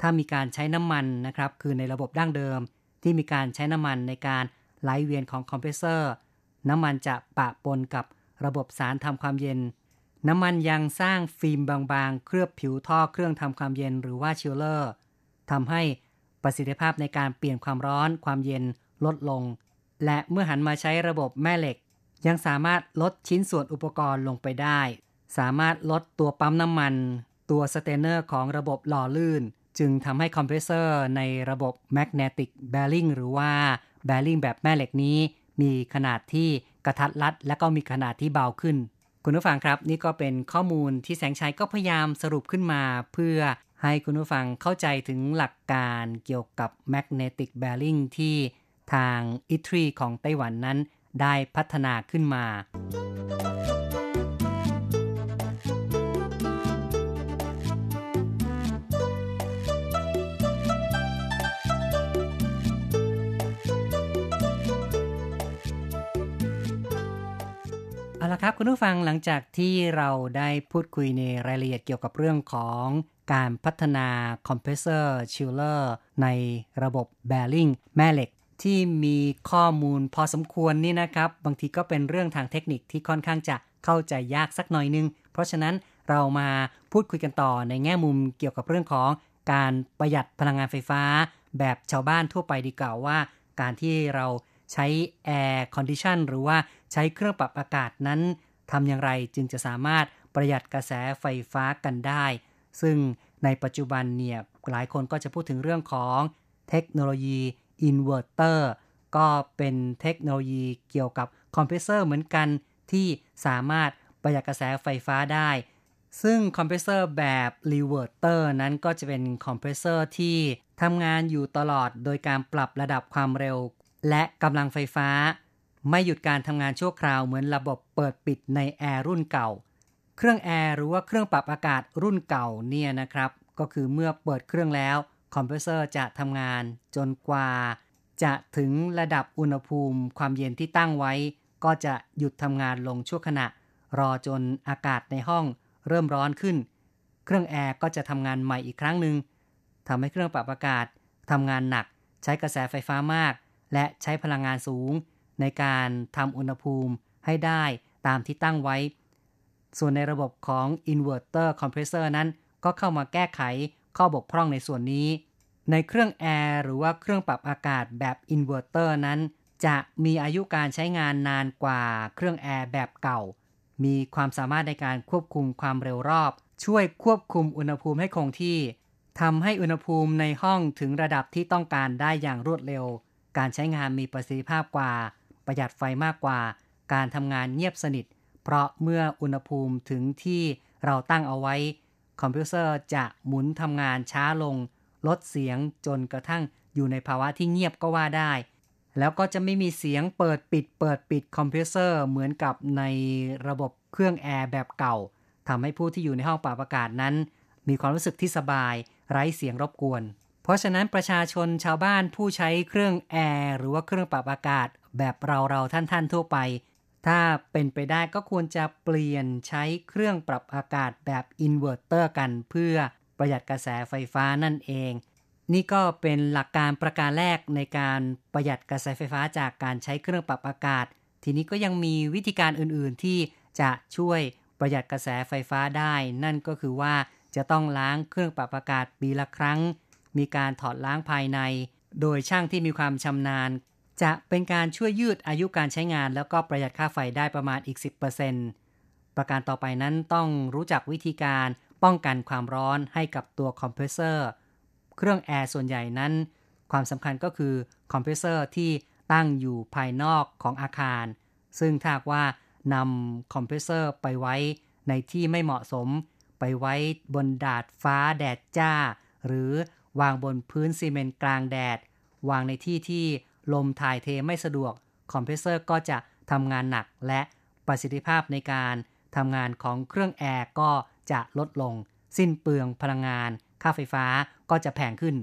ถ้ามีการใช้น้ำมันนะครับคือในระบบดั้งเดิมที่มีการใช้น้ำมันในการไหลเวียนของคอมเพรสเซอร์น้ำมันจะปะปนกับระบบสารทำความเย็นน้ำมันยังสร้างฟิล์มบางๆเคลือบผิวท่อเครื่องทำความเย็นหรือว่าชิลเลอร์ทำให้ประสิทธิภาพในการเปลี่ยนความร้อนความเย็นลดลงและเมื่อหันมาใช้ระบบแม่เหล็กยังสามารถลดชิ้นส่วนอุปกรณ์ลงไปได้สามารถลดตัวปั๊มน้ำมันตัวสเตนเนอร์ของระบบหล่อลื่นจึงทำให้คอมเพรสเซอร์ในระบบ Magnetic Bearing หรือว่า Bearing แบบแม่เหล็กนี้มีขนาดที่กระทัดรัดและก็มีขนาดที่เบาขึ้นคุณผู้ฟังครับนี่ก็เป็นข้อมูลที่แสงชัยก็พยายามสรุปขึ้นมาเพื่อให้คุณผู้ฟังเข้าใจถึงหลักการเกี่ยวกับ Magnetic Bearing ที่ทาง ไอ ที อาร์ ไอ ของไต้หวันนั้นได้พัฒนาขึ้นมาเอาละครับคุณผู้ฟังหลังจากที่เราได้พูดคุยในรายละเอียดเกี่ยวกับเรื่องของการพัฒนาคอมเพรสเซอร์ชิลเลอร์ในระบบแบริ่งแม่เหล็กที่มีข้อมูลพอสมควรนี่นะครับบางทีก็เป็นเรื่องทางเทคนิคที่ค่อนข้างจะเข้าใจยากสักหน่อยนึงเพราะฉะนั้นเรามาพูดคุยกันต่อในแง่มุมเกี่ยวกับเรื่องของการประหยัดพลังงานไฟฟ้าแบบชาวบ้านทั่วไปดีกว่าว่าการที่เราใช้แอร์คอนดิชันหรือว่าใช้เครื่องปรับอากาศนั้นทำอย่างไรจึงจะสามารถประหยัดกระแสไฟฟ้ากันได้ซึ่ง ในปัจจุบันเนี่ยหลายคนก็จะพูดถึงเรื่องของเทคโนโลยีอินเวอร์เตอร์ก็เป็นเทคโนโลยีเกี่ยวกับคอมเพรสเซอร์เหมือนกันที่สามารถประหยัดกระแสไฟฟ้าได้ซึ่งคอมเพรสเซอร์แบบรีเวิร์เตอร์นั้นก็จะเป็นคอมเพรสเซอร์ที่ทำงานอยู่ตลอดโดยการปรับระดับความเร็วและกำลังไฟฟ้าไม่หยุดการทำงานชั่วคราวเหมือนระบบเปิดปิดในแอร์รุ่นเก่าเครื่องแอร์หรือว่าเครื่องปรับอากาศรุ่นเก่าเนี่ยนะครับก็คือเมื่อเปิดเครื่องแล้วคอมเพรสเซอร์จะทำงานจนกว่าจะถึงระดับอุณหภูมิความเย็นที่ตั้งไว้ก็จะหยุดทำงานลงชั่วขณะรอจนอากาศในห้องเริ่มร้อนขึ้นเครื่องแอร์ก็จะทำงานใหม่อีกครั้งหนึ่งทำให้เครื่องปรับอากาศทำงานหนักใช้กระแสไฟฟ้ามากและใช้พลังงานสูงในการทำอุณหภูมิให้ได้ตามที่ตั้งไว้ส่วนในระบบของ Inverter Compressor นั้นก็เข้ามาแก้ไขข้อบกพร่องในส่วนนี้ในเครื่องแอร์หรือว่าเครื่องปรับอากาศแบบ Inverter นั้นจะมีอายุการใช้งานนานกว่าเครื่องแอร์แบบเก่ามีความสามารถในการควบคุมความเร็วรอบช่วยควบคุมอุณหภูมิให้คงที่ทำให้อุณหภูมิในห้องถึงระดับที่ต้องการได้อย่างรวดเร็วการใช้งานมีประสิทธิภาพกว่าประหยัดไฟมากกว่าการทำงานเงียบสนิทเพราะเมื่ออุณหภูมิถึงที่เราตั้งเอาไว้คอมพิวเตอร์จะหมุนทำงานช้าลงลดเสียงจนกระทั่งอยู่ในภาวะที่เงียบก็ว่าได้แล้วก็จะไม่มีเสียงเปิดปิดเปิดปิดคอมเพรสเซอร์เหมือนกับในระบบเครื่องแอร์แบบเก่าทำให้ผู้ที่อยู่ในห้องปรับอากาศนั้นมีความรู้สึกที่สบายไร้เสียงรบกวนเพราะฉะนั้นประชาชนชาวบ้านผู้ใช้เครื่องแอร์หรือว่าเครื่องปรับอากาศแบบเราเราท่านท่านทั่วไปถ้าเป็นไปได้ก็ควรจะเปลี่ยนใช้เครื่องปรับอากาศแบบอินเวอร์เตอร์กันเพื่อประหยัดกระแสไฟฟ้านั่นเองนี่ก็เป็นหลักการประการแรกในการประหยัดกระแสไฟฟ้าจากการใช้เครื่องปรับอากาศทีนี้ก็ยังมีวิธีการอื่นๆที่จะช่วยประหยัดกระแสไฟฟ้าได้นั่นก็คือว่าจะต้องล้างเครื่องปรับอากาศปีละครั้งมีการถอดล้างภายในโดยช่างที่มีความชำนาญจะเป็นการช่วยยืดอายุการใช้งานแล้วก็ประหยัดค่าไฟได้ประมาณอีก สิบเปอร์เซ็นต์ ประการต่อไปนั้นต้องรู้จักวิธีการป้องกันความร้อนให้กับตัวคอมเพรสเซอร์เครื่องแอร์ส่วนใหญ่นั้นความสำคัญก็คือคอมเพรสเซอร์ที่ตั้งอยู่ภายนอกของอาคารซึ่งถ้าว่านำคอมเพรสเซอร์ไปไว้ในที่ไม่เหมาะสมไปไว้บนดาดฟ้าแดดจ้าหรือวางบนพื้นซีเมนต์กลางแดดวางในที่ที่ลมถ่ายเทไม่สะดวกคอมเพรสเซอร์ก็จะทำงานหนักและประสิทธิภาพในการทำงานของเครื่องแอร์ก็จะลดลงสิ้นเปลืองพลังงานค่าไฟฟ้าก็จะแพงขึ้น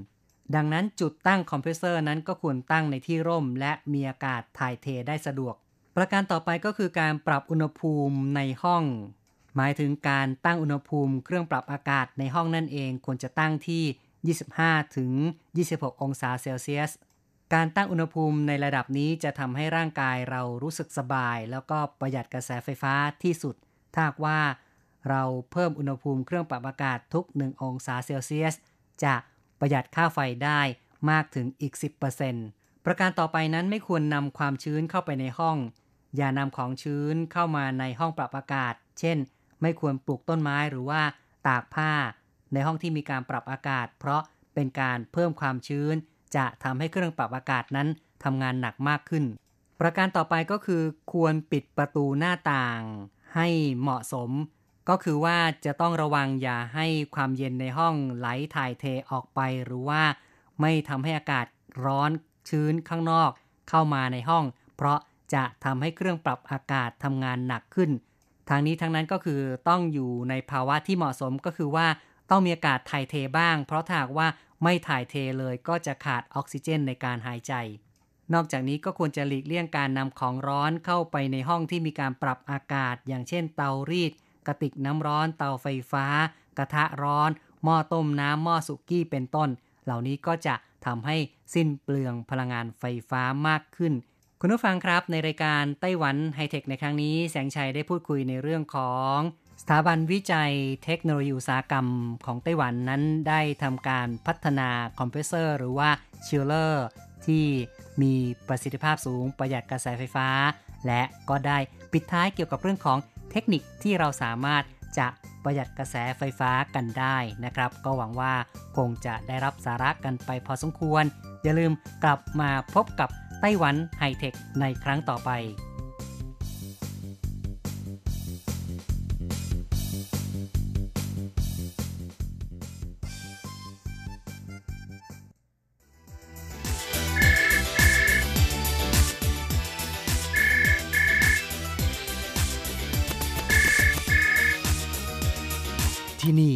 ดังนั้นจุดตั้งคอมเพรสเซอร์นั้นก็ควรตั้งในที่ร่มและมีอากาศถ่ายเทได้สะดวกประการต่อไปก็คือการปรับอุณหภูมิในห้องหมายถึงการตั้งอุณหภูมิเครื่องปรับอากาศในห้องนั่นเองควรจะตั้งที่ยี่สิบห้าถึงยี่สิบหกองศาเซลเซียสการตั้งอุณหภูมิในระดับนี้จะทำให้ร่างกายเรารู้สึกสบายแล้วก็ประหยัดกระแสไฟฟ้าที่สุดถ้าว่าเราเพิ่มอุณหภูมิเครื่องปรับอากาศทุกหนึ่งองศาเซลเซียสจะประหยัดค่าไฟได้มากถึงอีก สิบเปอร์เซ็นต์ ประการต่อไปนั้นไม่ควรนำความชื้นเข้าไปในห้องอย่านำของชื้นเข้ามาในห้องปรับอากาศเช่นไม่ควรปลูกต้นไม้หรือว่าตากผ้าในห้องที่มีการปรับอากาศเพราะเป็นการเพิ่มความชื้นจะทำให้เครื่องปรับอากาศนั้นทำงานหนักมากขึ้นประการต่อไปก็คือควรปิดประตูหน้าต่างให้เหมาะสมก็คือว่าจะต้องระวังอย่าให้ความเย็นในห้องไหลถ่ายเทออกไปหรือว่าไม่ทำให้อากาศร้อนชื้นข้างนอกเข้ามาในห้องเพราะจะทำให้เครื่องปรับอากาศทำงานหนักขึ้นทางนี้ทั้งนั้นก็คือต้องอยู่ในภาวะที่เหมาะสมก็คือว่าต้องมีอากาศถ่ายเทบ้างเพราะหากว่าไม่ถ่ายเทเลยก็จะขาดออกซิเจนในการหายใจนอกจากนี้ก็ควรจะหลีกเลี่ยงการนำของร้อนเข้าไปในห้องที่มีการปรับอากาศอย่างเช่นเตารีดกระติกน้ำร้อนเตาไฟฟ้ากระทะร้อนหม้อต้มน้ำหม้อสุกี้เป็นต้นเหล่านี้ก็จะทำให้สิ้นเปลืองพลังงานไฟฟ้ามากขึ้นคุณผู้ฟังครับในรายการไต้หวันไฮเทคในครั้งนี้แสงชัยได้พูดคุยในเรื่องของสถาบันวิจัยเทคโนโลยีอุตสาหกรรมของไต้หวันนั้นได้ทำการพัฒนาคอมเพรสเซอร์หรือว่าชิลเลอร์ที่มีประสิทธิภาพสูงประหยัดกระแสไฟฟ้าและก็ได้ปิดท้ายเกี่ยวกับเรื่องของเทคนิคที่เราสามารถ จะประหยัดกระแสไฟฟ้ากันได้นะครับก็หวังว่าคงจะได้รับสาระกันไปพอสมควรอย่าลืมกลับมาพบกับไต้หวันไฮเทคในครั้งต่อไปที่นี่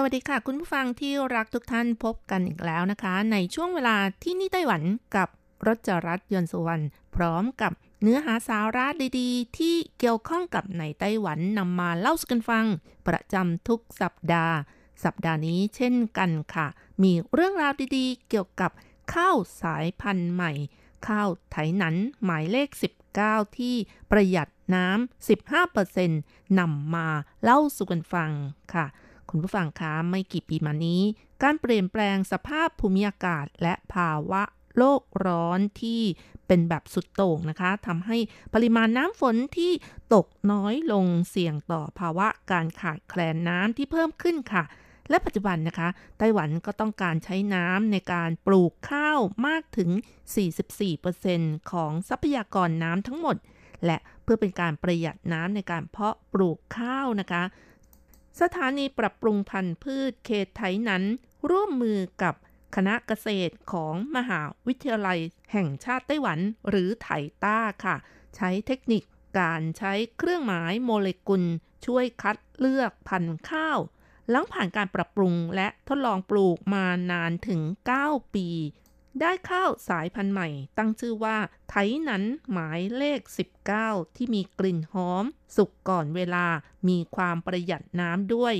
สวัสดีค่ะคุณผู้ฟังที่รักทุกท่านพบกันอีกแล้วนะคะในช่วงเวลาที่นี่ไต้หวันกับรจรัตน์ ยนต์สุวรรณพร้อมกับเนื้อหาสาระดีๆที่เกี่ยวข้องกับในไต้หวันนำมาเล่าสู่กันฟังประจำทุกสัปดาห์สัปดาห์นี้เช่นกันค่ะมีเรื่องราวดีๆเกี่ยวกับข้าวสายพันธุ์ใหม่ข้าวไถหนันหมายเลขสิบเก้าที่ประหยัดน้ำ สิบห้าเปอร์เซ็นต์ นำมาเล่าสู่กันฟังค่ะคุณผู้ฟังคะไม่กี่ปีมานี้การเปลี่ยนแปลงสภาพภูมิอากาศและภาวะโลกร้อนที่เป็นแบบสุดโต่งนะคะทำให้ปริมาณน้ำฝนที่ตกน้อยลงเสี่ยงต่อภาวะการขาดแคลนน้ำที่เพิ่มขึ้นค่ะและปัจจุบันนะคะไต้หวันก็ต้องการใช้น้ำในการปลูกข้าวมากถึง สี่สิบสี่เปอร์เซ็นต์ ของทรัพยากรน้ำทั้งหมดและเพื่อเป็นการประหยัดน้ำในการเพาะปลูกข้าวนะคะสถานีปรับปรุงพันธุ์พืชเขตไถหนันร่วมมือกับคณะเกษตรของมหาวิทยาลัยแห่งชาติไต้หวันหรือไถต้าค่ะใช้เทคนิคการใช้เครื่องหมายโมเลกุลช่วยคัดเลือกพันธุ์ข้าวหลังผ่านการปรับปรุงและทดลองปลูกมานานถึงเก้าปีได้ข้าวสายพันธุ์ใหม่ตั้งชื่อว่าไถหนันหมายเลขสิบเก้าที่มีกลิ่นหอมสุกก่อนเวลามีความประหยัดน้ำด้วย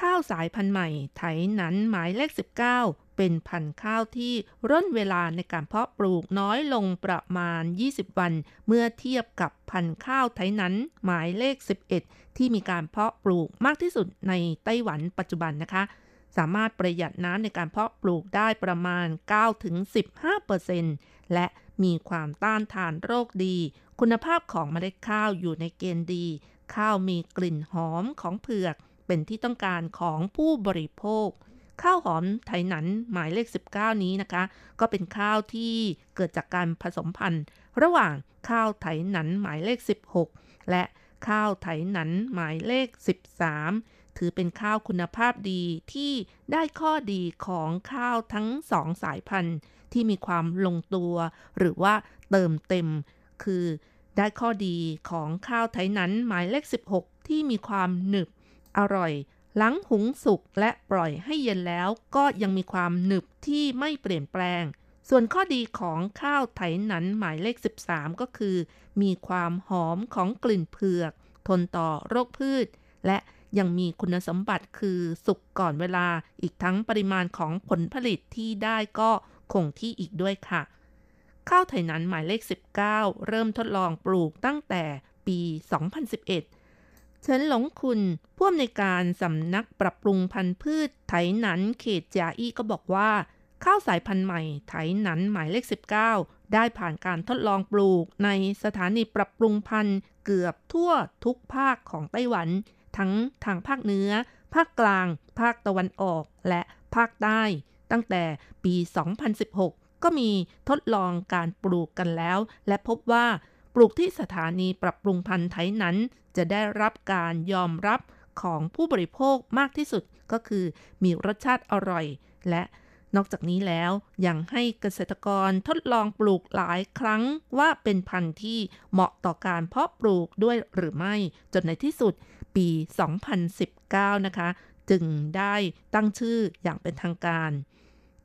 ข้าวสายพันธุ์ใหม่ไถหนันหมายเลขสิบเก้าเป็นพันธุ์ข้าวที่ร่นเวลาในการเพาะปลูกน้อยลงประมาณยี่สิบวันเมื่อเทียบกับพันธุ์ข้าวไถหนันหมายเลขสิบเอ็ดที่มีการเพาะปลูกมากที่สุดในไต้หวันปัจจุบันนะคะสามารถประหยัดน้ำในการเพาะปลูกได้ประมาณ เก้าถึงสิบห้าเปอร์เซ็นต์ และมีความต้านทานโรคดีคุณภาพของเมล็ดข้าวอยู่ในเกณฑ์ดีข้าวมีกลิ่นหอมของเผือกเป็นที่ต้องการของผู้บริโภคข้าวหอมไถหนันหมายเลขสิบเก้านี้นะคะก็เป็นข้าวที่เกิดจากการผสมพันธุ์ระหว่างข้าวไถหนันหมายเลขสิบหกและข้าวไถหนันหมายเลขสิบสามถือเป็นข้าวคุณภาพดีที่ได้ข้อดีของข้าวทั้งสองสายพันธุ์ที่มีความลงตัวหรือว่าเติมเต็มคือได้ข้อดีของข้าวไถหนันหมายเลขสิบหกที่มีความหนึบอร่อยหลังหุงสุกและปล่อยให้เย็นแล้วก็ยังมีความหนึบที่ไม่เปลี่ยนแปลงส่วนข้อดีของข้าวไถหนันหมายเลขสิบสามก็คือมีความหอมของกลิ่นเผือกทนต่อโรคพืชและยังมีคุณสมบัติคือสุกก่อนเวลาอีกทั้งปริมาณของผลผลิตที่ได้ก็คงที่อีกด้วยค่ะข้าวไถหนันหมายเลขสิบเก้าเริ่มทดลองปลูกตั้งแต่ปีสองพันสิบเอ็ดเฉินหลงคุณผู้อำนวยการสำนักปรับปรุงพันธุ์พืชไถหนันเขตจาอี้ก็บอกว่าข้าวสายพันธุ์ใหม่ไถหนันหมายเลขสิบเก้าได้ผ่านการทดลองปลูกในสถานีปรับปรุงพันธุ์เกือบทั่วทุกภาคของไต้หวันทั้งทางภาคเหนือภาคกลางภาคตะวันออกและภาคใต้ตั้งแต่ปีสองพันสิบหกก็มีทดลองการปลูกกันแล้วและพบว่าปลูกที่สถานีปรับปรุงพันธุ์ไถหนันจะได้รับการยอมรับของผู้บริโภคมากที่สุดก็คือมีรสชาติอร่อยและนอกจากนี้แล้วยังให้เกษตรกรทดลองปลูกหลายครั้งว่าเป็นพันธุ์ที่เหมาะต่อการเพาะปลูกด้วยหรือไม่จนในที่สุดปีสองพันสิบเก้านะคะจึงได้ตั้งชื่ออย่างเป็นทางการ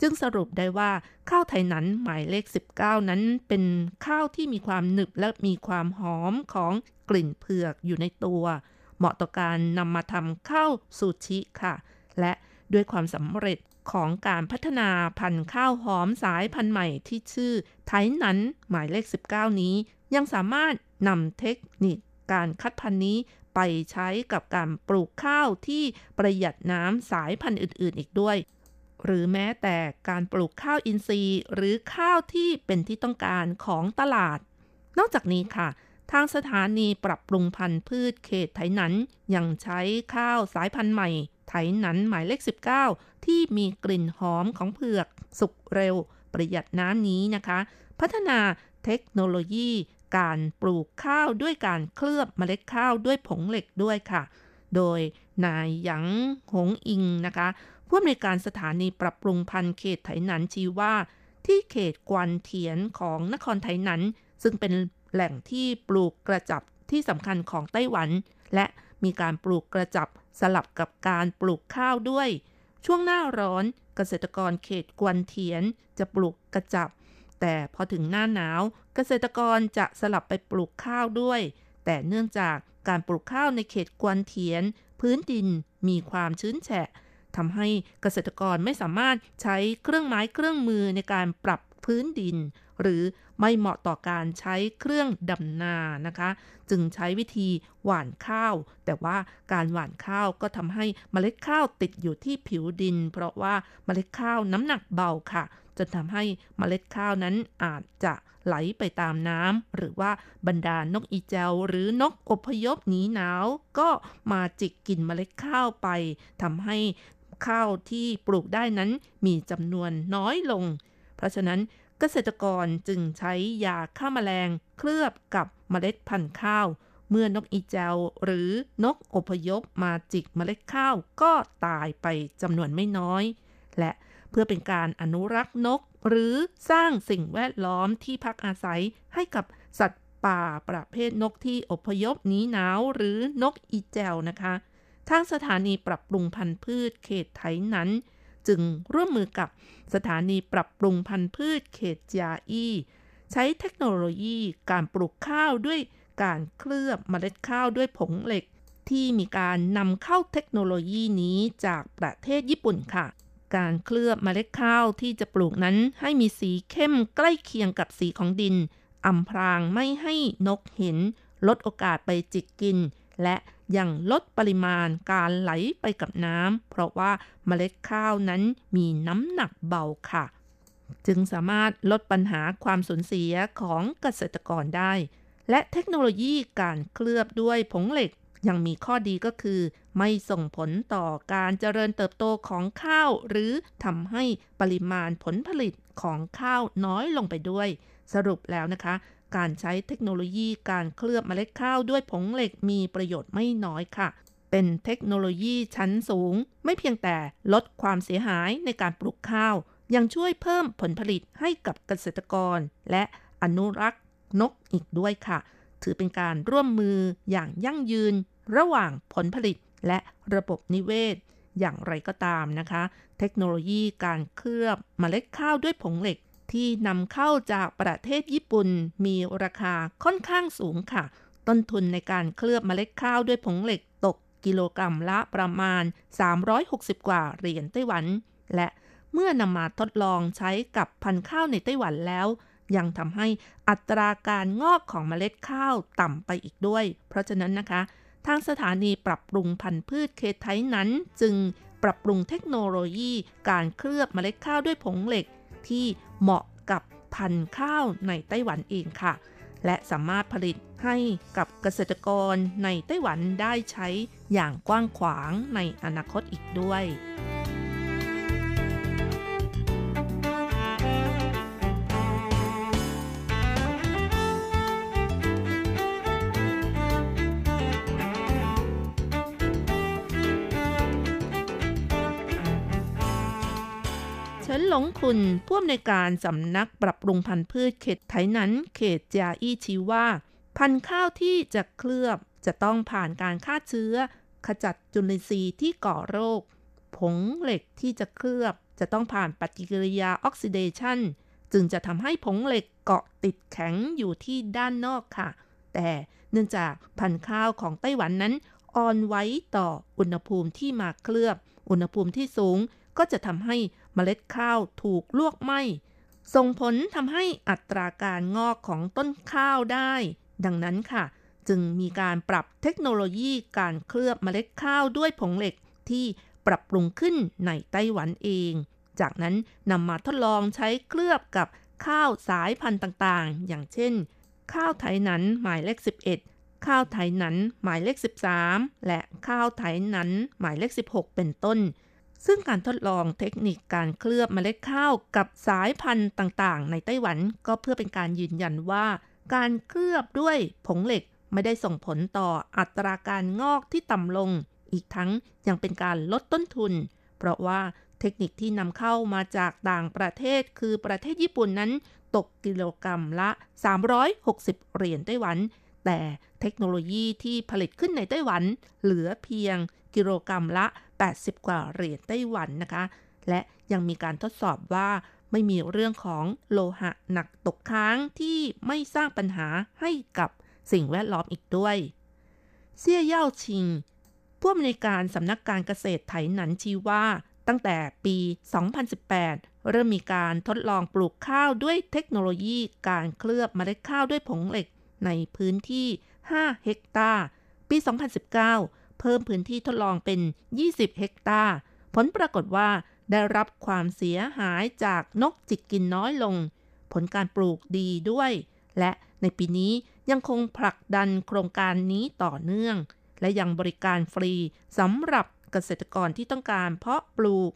จึงสรุปได้ว่าข้าวไถหนันหมายเลขสิบเก้านั้นเป็นข้าวที่มีความหนึบและมีความหอมของกลิ่นเผือกอยู่ในตัว เหมาะต่อการนำมาทำข้าวซูชิค่ะและด้วยความสำเร็จของการพัฒนาพันธุ์ข้าวหอมสายพันธุ์ใหม่ที่ชื่อไทนันหมายเลขสิบเก้านี้ยังสามารถนำเทคนิคการคัดพันธุ์นี้ไปใช้กับการปลูกข้าวที่ประหยัดน้ำสายพันธุ์อื่นๆอีกด้วยหรือแม้แต่การปลูกข้าวอินทรีย์หรือข้าวที่เป็นที่ต้องการของตลาดนอกจากนี้ค่ะทางสถานีปรับปรุงพันธุ์พืชเขตไถหนันยังใช้ข้าวสายพันธุ์ใหม่ไถหนันหมายเลขสิบเก้าที่มีกลิ่นหอมของเผือกสุกเร็วประหยัดน้ำนี้นะคะพัฒนาเทคโนโลยีการปลูกข้าวด้วยการเคลือบเมล็ดข้าวด้วยผงเหล็กด้วยค่ะโดยนายหยางหงอิงนะคะผู้อำนวยการสถานีปรับปรุงพันธุ์เขตไถหนันชี้ว่าที่เขตกวนเถียนของนครไถหนันซึ่งเป็นแหล่งที่ปลูกกระจับที่สำคัญของไต้หวันและมีการปลูกกระจับสลับกับการปลูกข้าวด้วยช่วงหน้าร้อนเกษตรกรเขตกวนเถียนจะปลูกกระจับแต่พอถึงหน้าหนาวเกษตรกรจะสลับไปปลูกข้าวด้วยแต่เนื่องจากการปลูกข้าวในเขตกวนเถียนพื้นดินมีความชื้นแฉะทำให้เกษตรกรไม่สามารถใช้เครื่องไม้เครื่องมือในการปรับพื้นดินหรือไม่เหมาะต่อการใช้เครื่องดำนานะคะจึงใช้วิธีหว่านข้าวแต่ว่าการหว่านข้าวก็ทำให้เมล็ดข้าวติดอยู่ที่ผิวดินเพราะว่าเมล็ดข้าวน้ำหนักเบาค่ะจนทำให้เมล็ดข้าวนั้นอาจจะไหลไปตามน้ำหรือว่าบรรดานกอีแจวหรือนกอพยพหนีหนาวก็มาจิกกินเมล็ดข้าวไปทำให้ข้าวที่ปลูกได้นั้นมีจำนวนน้อยลงเพราะฉะนั้นเกษตรกรจึงใช้ยาฆ่าแมลงเคลือบกับเมล็ดพันธุ์ข้าวเมื่อนกอีแจวหรือนกอพยพมาจิกเมล็ดข้าวก็ตายไปจำนวนไม่น้อยและเพื่อเป็นการอนุรักษ์นกหรือสร้างสิ่งแวดล้อมที่พักอาศัยให้กับสัตว์ป่าประเภทนกที่อพยพหนีหนาวหรือนกอีแจวนะคะทางสถานีปรับปรุงพันธุ์พืชเขตไถหนันจึงร่วมมือกับสถานีปรับปรุงพันธุ์พืชเขตจาอี้ใช้เทคโนโลยีการปลูกข้าวด้วยการเคลือบเมล็ดข้าวด้วยผงเหล็กที่มีการนำเข้าเทคโนโลยีนี้จากประเทศญี่ปุ่นค่ะการเคลือบเมล็ดข้าวที่จะปลูกนั้นให้มีสีเข้มใกล้เคียงกับสีของดินอำพรางไม่ให้นกเห็นลดโอกาสไปจิกกินและยังลดปริมาณการไหลไปกับน้ำเพราะว่าเมล็ดข้าวนั้นมีน้ำหนักเบาค่ะจึงสามารถลดปัญหาความสูญเสียของเกษตรกรได้และเทคโนโลยีการเคลือบด้วยผงเหล็กยังมีข้อดีก็คือไม่ส่งผลต่อการเจริญเติบโตของข้าวหรือทำให้ปริมาณผลผลิตของข้าวน้อยลงไปด้วยสรุปแล้วนะคะการใช้เทคโนโลยีการเคลือบเมล็ดข้าวด้วยผงเหล็กมีประโยชน์ไม่น้อยค่ะเป็นเทคโนโลยีชั้นสูงไม่เพียงแต่ลดความเสียหายในการปลูกข้าวยังช่วยเพิ่มผลผลิตให้กับเกษตรกรและอนุรักษ์นกอีกด้วยค่ะถือเป็นการร่วมมืออย่างยั่งยืนระหว่างผลผลิตและระบบนิเวศอย่างไรก็ตามนะคะเทคโนโลยีการเคลือบเมล็ดข้าวด้วยผงเหล็กที่นำเข้าจากประเทศญี่ปุ่นมีราคาค่อนข้างสูงค่ะต้นทุนในการเคลือบเมล็ดข้าวด้วยผงเหล็กตกกิโลกรัมละประมาณสามร้อยหกสิบกว่าเหรียญไต้หวันและเมื่อนำมาทดลองใช้กับพันธุ์ข้าวในไต้หวันแล้วยังทำให้อัตราการงอกของเมล็ดข้าวต่ำไปอีกด้วยเพราะฉะนั้นนะคะทางสถานีปรับปรุงพันธุ์พืชเขตไถหนันจึงปรับปรุงเทคโนโลยีการเคลือบเมล็ดข้าวด้วยผงเหล็กที่เหมาะกับพันธุ์ข้าวในไต้หวันเองค่ะและสามารถผลิตให้กับเกษตรกรในไต้หวันได้ใช้อย่างกว้างขวางในอนาคตอีกด้วยเฉินหลงคุณผู้อำนวยการสำนักปรับปรุงพันธุ์พืชเขตไถหนันเขตจาอี้ชี้ว่าพันธุ์ข้าวที่จะเคลือบจะต้องผ่านการฆ่าเชื้อขจัดจุลินทรีย์ที่ก่อโรคผงเหล็กที่จะเคลือบจะต้องผ่านปฏิกิริยาออกซิเดชันจึงจะทำให้ผงเหล็กเกาะติดแข็งอยู่ที่ด้านนอกค่ะแต่เนื่องจากพันธุ์ข้าวของไต้หวันนั้น อ่อนไหวต่ออุณหภูมิที่มาเคลือบอุณหภูมิที่สูงก็จะทำให้เมล็ดข้าวถูกลวกไหม้ส่งผลทำให้อัตราการงอกของต้นข้าวได้ดังนั้นค่ะจึงมีการปรับเทคโนโลยีการเคลือบเมล็ดข้าวด้วยผงเหล็กที่ปรับปรุงขึ้นในไต้หวันเองจากนั้นนำมาทดลองใช้เคลือบกับข้าวสายพันธุ์ต่างๆอย่างเช่นข้าวไถหนันหมายเลขสิบเอ็ดข้าวไถหนันหมายเลขสิบสามและข้าวไถหนันหมายเลขสิบหกเป็นต้นซึ่งการทดลองเทคนิคการเคลือบเมล็ดข้าวกับสายพันธุ์ต่างๆในไต้หวันก็เพื่อเป็นการยืนยันว่าการเคลือบด้วยผงเหล็กไม่ได้ส่งผลต่ออัตราการงอกที่ต่ำลงอีกทั้งยังเป็นการลดต้นทุนเพราะว่าเทคนิคที่นำเข้ามาจากต่างประเทศคือประเทศญี่ปุ่นนั้นตกกิโลกรัมละสามร้อยหกสิบเหรียญไต้หวันแต่เทคโนโลยีที่ผลิตขึ้นในไต้หวันเหลือเพียงกิโลกรัมละแปดสิบกว่าเหรียญไต้หวันนะคะและยังมีการทดสอบว่าไม่มีเรื่องของโลหะหนักตกค้างที่ไม่สร้างปัญหาให้กับสิ่งแวดล้อมอีกด้วยเซี่ยเย่าชิงผู้อำนวยการสำนักการเกษตรไถหนันชี้ว่าตั้งแต่ปี สองพันสิบแปด เริ่มมีการทดลองปลูกข้าวด้วยเทคโนโลยีการเคลือบเมล็ดข้าวด้วยผงเหล็กในพื้นที่ห้าเฮกตาร์ปี สองพันสิบเก้า เพิ่มพื้นที่ทดลองเป็นยี่สิบเฮกตาร์ผลปรากฏว่าได้รับความเสียหายจากนกจิกกินน้อยลงผลการปลูกดีด้วยและในปีนี้ยังคงผลักดันโครงการนี้ต่อเนื่องและยังบริการฟรีสำหรับเกษตรกรที่ต้องการเพาะปลูก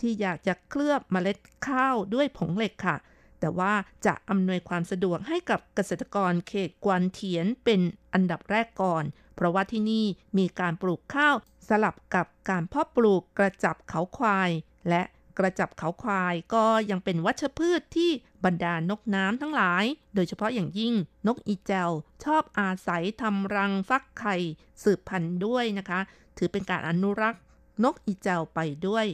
ที่อยากจะเคลือบเมล็ดข้าวด้วยผงเหล็กค่ะแต่ว่าจะอำนวยความสะดวกให้กับเกษตรกรเขตกวานเทียนเป็นอันดับแรกก่อนเพราะว่าที่นี่มีการปลูกข้าวสลับกับการเพาะปลูกกระจับเขาควายและกระจับเขาควายก็ยังเป็นวัชพืชที่บรรดานกน้ำทั้งหลายโดยเฉพาะอย่างยิ่งนกอีแจวชอบอาศัยทำรังฟักไข่สืบพันธุ์ด้วยนะคะถือเป็นการอนุรักษ์นกอีแจวไปด้วย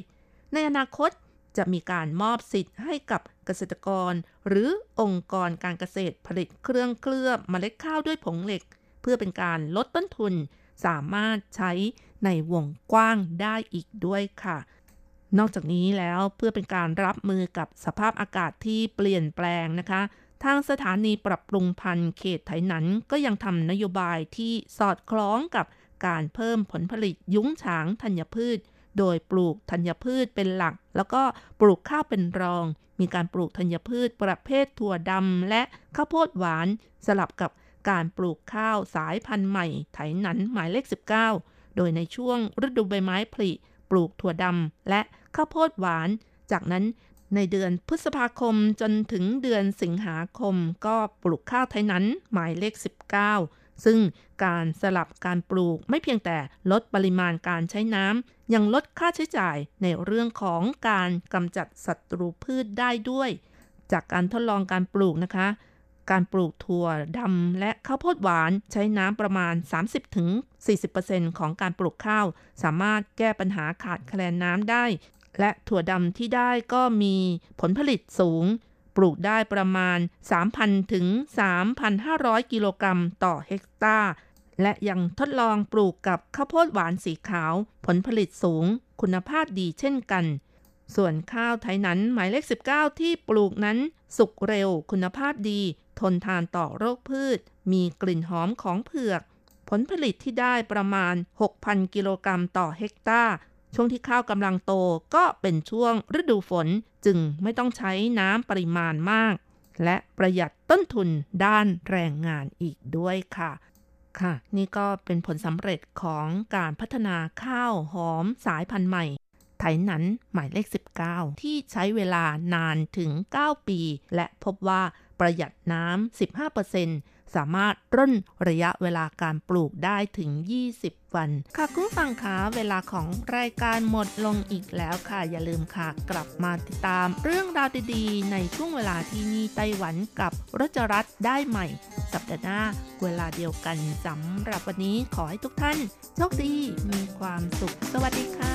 ในอนาคตจะมีการมอบสิทธิ์ให้กับเกษตรกรหรือองค์กรการเกษตรผลิตเครื่องเคลือบเมล็ดข้าวด้วยผงเหล็กเพื่อเป็นการลดต้นทุนสามารถใช้ในวงกว้างได้อีกด้วยค่ะนอกจากนี้แล้วเพื่อเป็นการรับมือกับสภาพอากาศที่เปลี่ยนแปลงนะคะทางสถานีปรับปรุงพันธุ์เขตไถหนันก็ยังทำนโยบายที่สอดคล้องกับการเพิ่มผลผลิตยุ้งฉางธัญพืชโดยปลูกธัญพืชเป็นหลักแล้วก็ปลูกข้าวเป็นรองมีการปลูกธัญพืชประเภทถั่วดำและข้าวโพดหวานสลับกับการปลูกข้าวสายพันธุ์ใหม่ไถหนันหมายเลขสิบเก้าโดยในช่วงฤดูใบไม้ผลิปลูกถั่วดำและข้าวโพดหวานจากนั้นในเดือนพฤษภาคมจนถึงเดือนสิงหาคมก็ปลูกข้าวไถหนันหมายเลขสิบเก้าซึ่งการสลับการปลูกไม่เพียงแต่ลดปริมาณการใช้น้ำยังลดค่าใช้จ่ายในเรื่องของการกำจัดศัตรูพืชได้ด้วยจากการทดลองการปลูกนะคะการปลูกถั่วดำและข้าวโพดหวานใช้น้ำประมาณ สามสิบถึงสี่สิบเปอร์เซ็นต์ ของการปลูกข้าวสามารถแก้ปัญหาขาดแคลนน้ำได้และถั่วดำที่ได้ก็มีผลผลิตสูงปลูกได้ประมาณ สามพันถึงสามพันห้าร้อย กิโลกรัมต่อเฮกตาร์และยังทดลองปลูกกับข้าวโพดหวานสีขาวผลผลิตสูงคุณภาพดีเช่นกันส่วนข้าวไถหนันหมายเลขสิบเก้าที่ปลูกนั้นสุกเร็วคุณภาพดีทนทานต่อโรคพืชมีกลิ่นหอมของเผือกผลผลิตที่ได้ประมาณ หกพัน กิโลกรัมต่อเฮกตาร์ช่วงที่ข้าวกำลังโตก็เป็นช่วงฤดูฝนจึงไม่ต้องใช้น้ำปริมาณมากและประหยัดต้นทุนด้านแรงงานอีกด้วยค่ะค่ะนี่ก็เป็นผลสำเร็จของการพัฒนาข้าวหอมสายพันธุ์ใหม่ไถหนันหมายเลขสิบเก้าที่ใช้เวลานานถึงเก้าปีและพบว่าประหยัดน้ำ สิบห้าเปอร์เซ็นต์ สามารถร่นระยะเวลาการปลูกได้ถึงยี่สิบวันค่ะคุณฟังค่ะเวลาของรายการหมดลงอีกแล้วค่ะอย่าลืมค่ะกลับมาติดตามเรื่องราวดีๆในช่วงเวลาที่นี่ไต้หวันกับรัชรัตน์ได้ใหม่สัปดาห์หน้าเวลาเดียวกันสำหรับวันนี้ขอให้ทุกท่านโชคดีมีความสุขสวัสดีค่ะ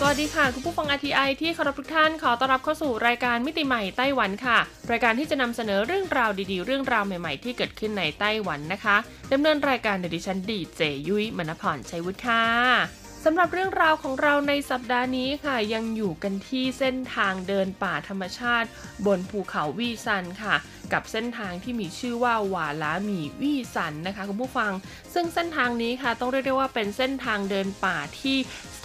สวัสดีค่ะคุณผู้ฟัง อาร์ ที ไอ ที่เคารพทุกท่านขอต้อนรับเข้าสู่รายการมิติใหม่ไต้หวันค่ะรายการที่จะนำเสนอเรื่องราวดีๆเรื่องราวใหม่ๆที่เกิดขึ้นในไต้หวันนะคะดำเนินรายการโดยดิฉันดีเจยุ้ยมณพรชัยวุฒิค่ะสำหรับเรื่องราวของเราในสัปดาห์นี้ค่ะยังอยู่กันที่เส้นทางเดินป่าธรรมชาติบนภูเขาวี่ซันค่ะกับเส้นทางที่มีชื่อว่าหวาล้าหมี่วี่ซันนะคะคุณผู้ฟังซึ่งเส้นทางนี้ค่ะต้องเรียกได้ว่าเป็นเส้นทางเดินป่าที่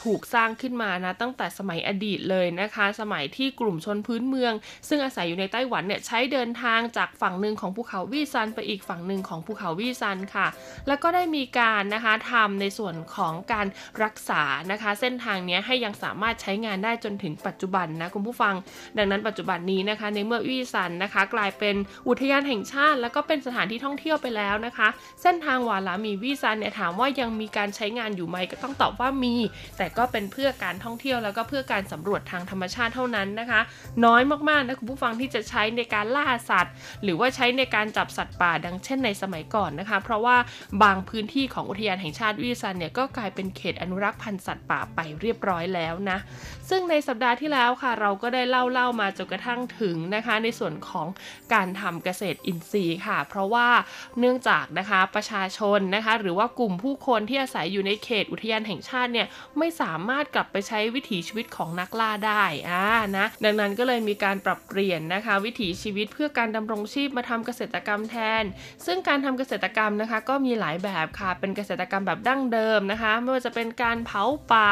ถูกสร้างขึ้นมานะตั้งแต่สมัยอดีตเลยนะคะสมัยที่กลุ่มชนพื้นเมืองซึ่งอาศัยอยู่ในไต้หวันเนี่ยใช้เดินทางจากฝั่งหนึ่งของภูเขาวี่ซันไปอีกฝั่งหนึ่งของภูเขาวี่ซันค่ะแล้วก็ได้มีการนะคะทำในส่วนของการรักษานะคะเส้นทางนี้ให้ยังสามารถใช้งานได้จนถึงปัจจุบันนะคุณผู้ฟังดังนั้นปัจจุบันนี้นะคะในเมื่อวี่ซันนะคะกลายเป็นอุทยานแห่งชาติแล้วก็เป็นสถานที่ท่องเที่ยวไปแล้วนะคะเส้นทางหวาล้าหมี่วี่ซันเนี่ยถามว่ายังมีการใช้งานอยู่ไหมก็ต้องตอบว่ามีแต่ก็เป็นเพื่อการท่องเที่ยวแล้วก็เพื่อการสำรวจทางธรรมชาติเท่านั้นนะคะน้อยมากๆนะคุณผู้ฟังที่จะใช้ในการล่าสัตว์หรือว่าใช้ในการจับสัตว์ป่าดังเช่นในสมัยก่อนนะคะเพราะว่าบางพื้นที่ของอุทยานแห่งชาติวี่ซันเนี่ยก็กลายเป็นเขตอนุรักษ์พันธุ์สัตว์ป่าไปเรียบร้อยแล้วนะซึ่งในสัปดาห์ที่แล้วค่ะเราก็ได้เล่าเล่ามาจนกระทั่งถึงนะคะในส่วนของการทำเกษตรอินทรีย์ค่ะเพราะว่าเนื่องจากนะคะประชาชนนะคะหรือว่ากลุ่มผู้คนที่อาศัยอยู่ในเขตอุทยานแห่งชาติเนี่ยไม่สามารถกลับไปใช้วิถีชีวิตของนักล่าได้อ่านะดังนั้นก็เลยมีการปรับเปลี่ยนนะคะวิถีชีวิตเพื่อการดำรงชีพมาทำเกษตรกรรมแทนซึ่งการทำเกษตรกรรมนะคะก็มีหลายแบบค่ะเป็นเกษตรกรรมแบบดั้งเดิมนะคะไม่ว่าจะเป็นการเผาป่า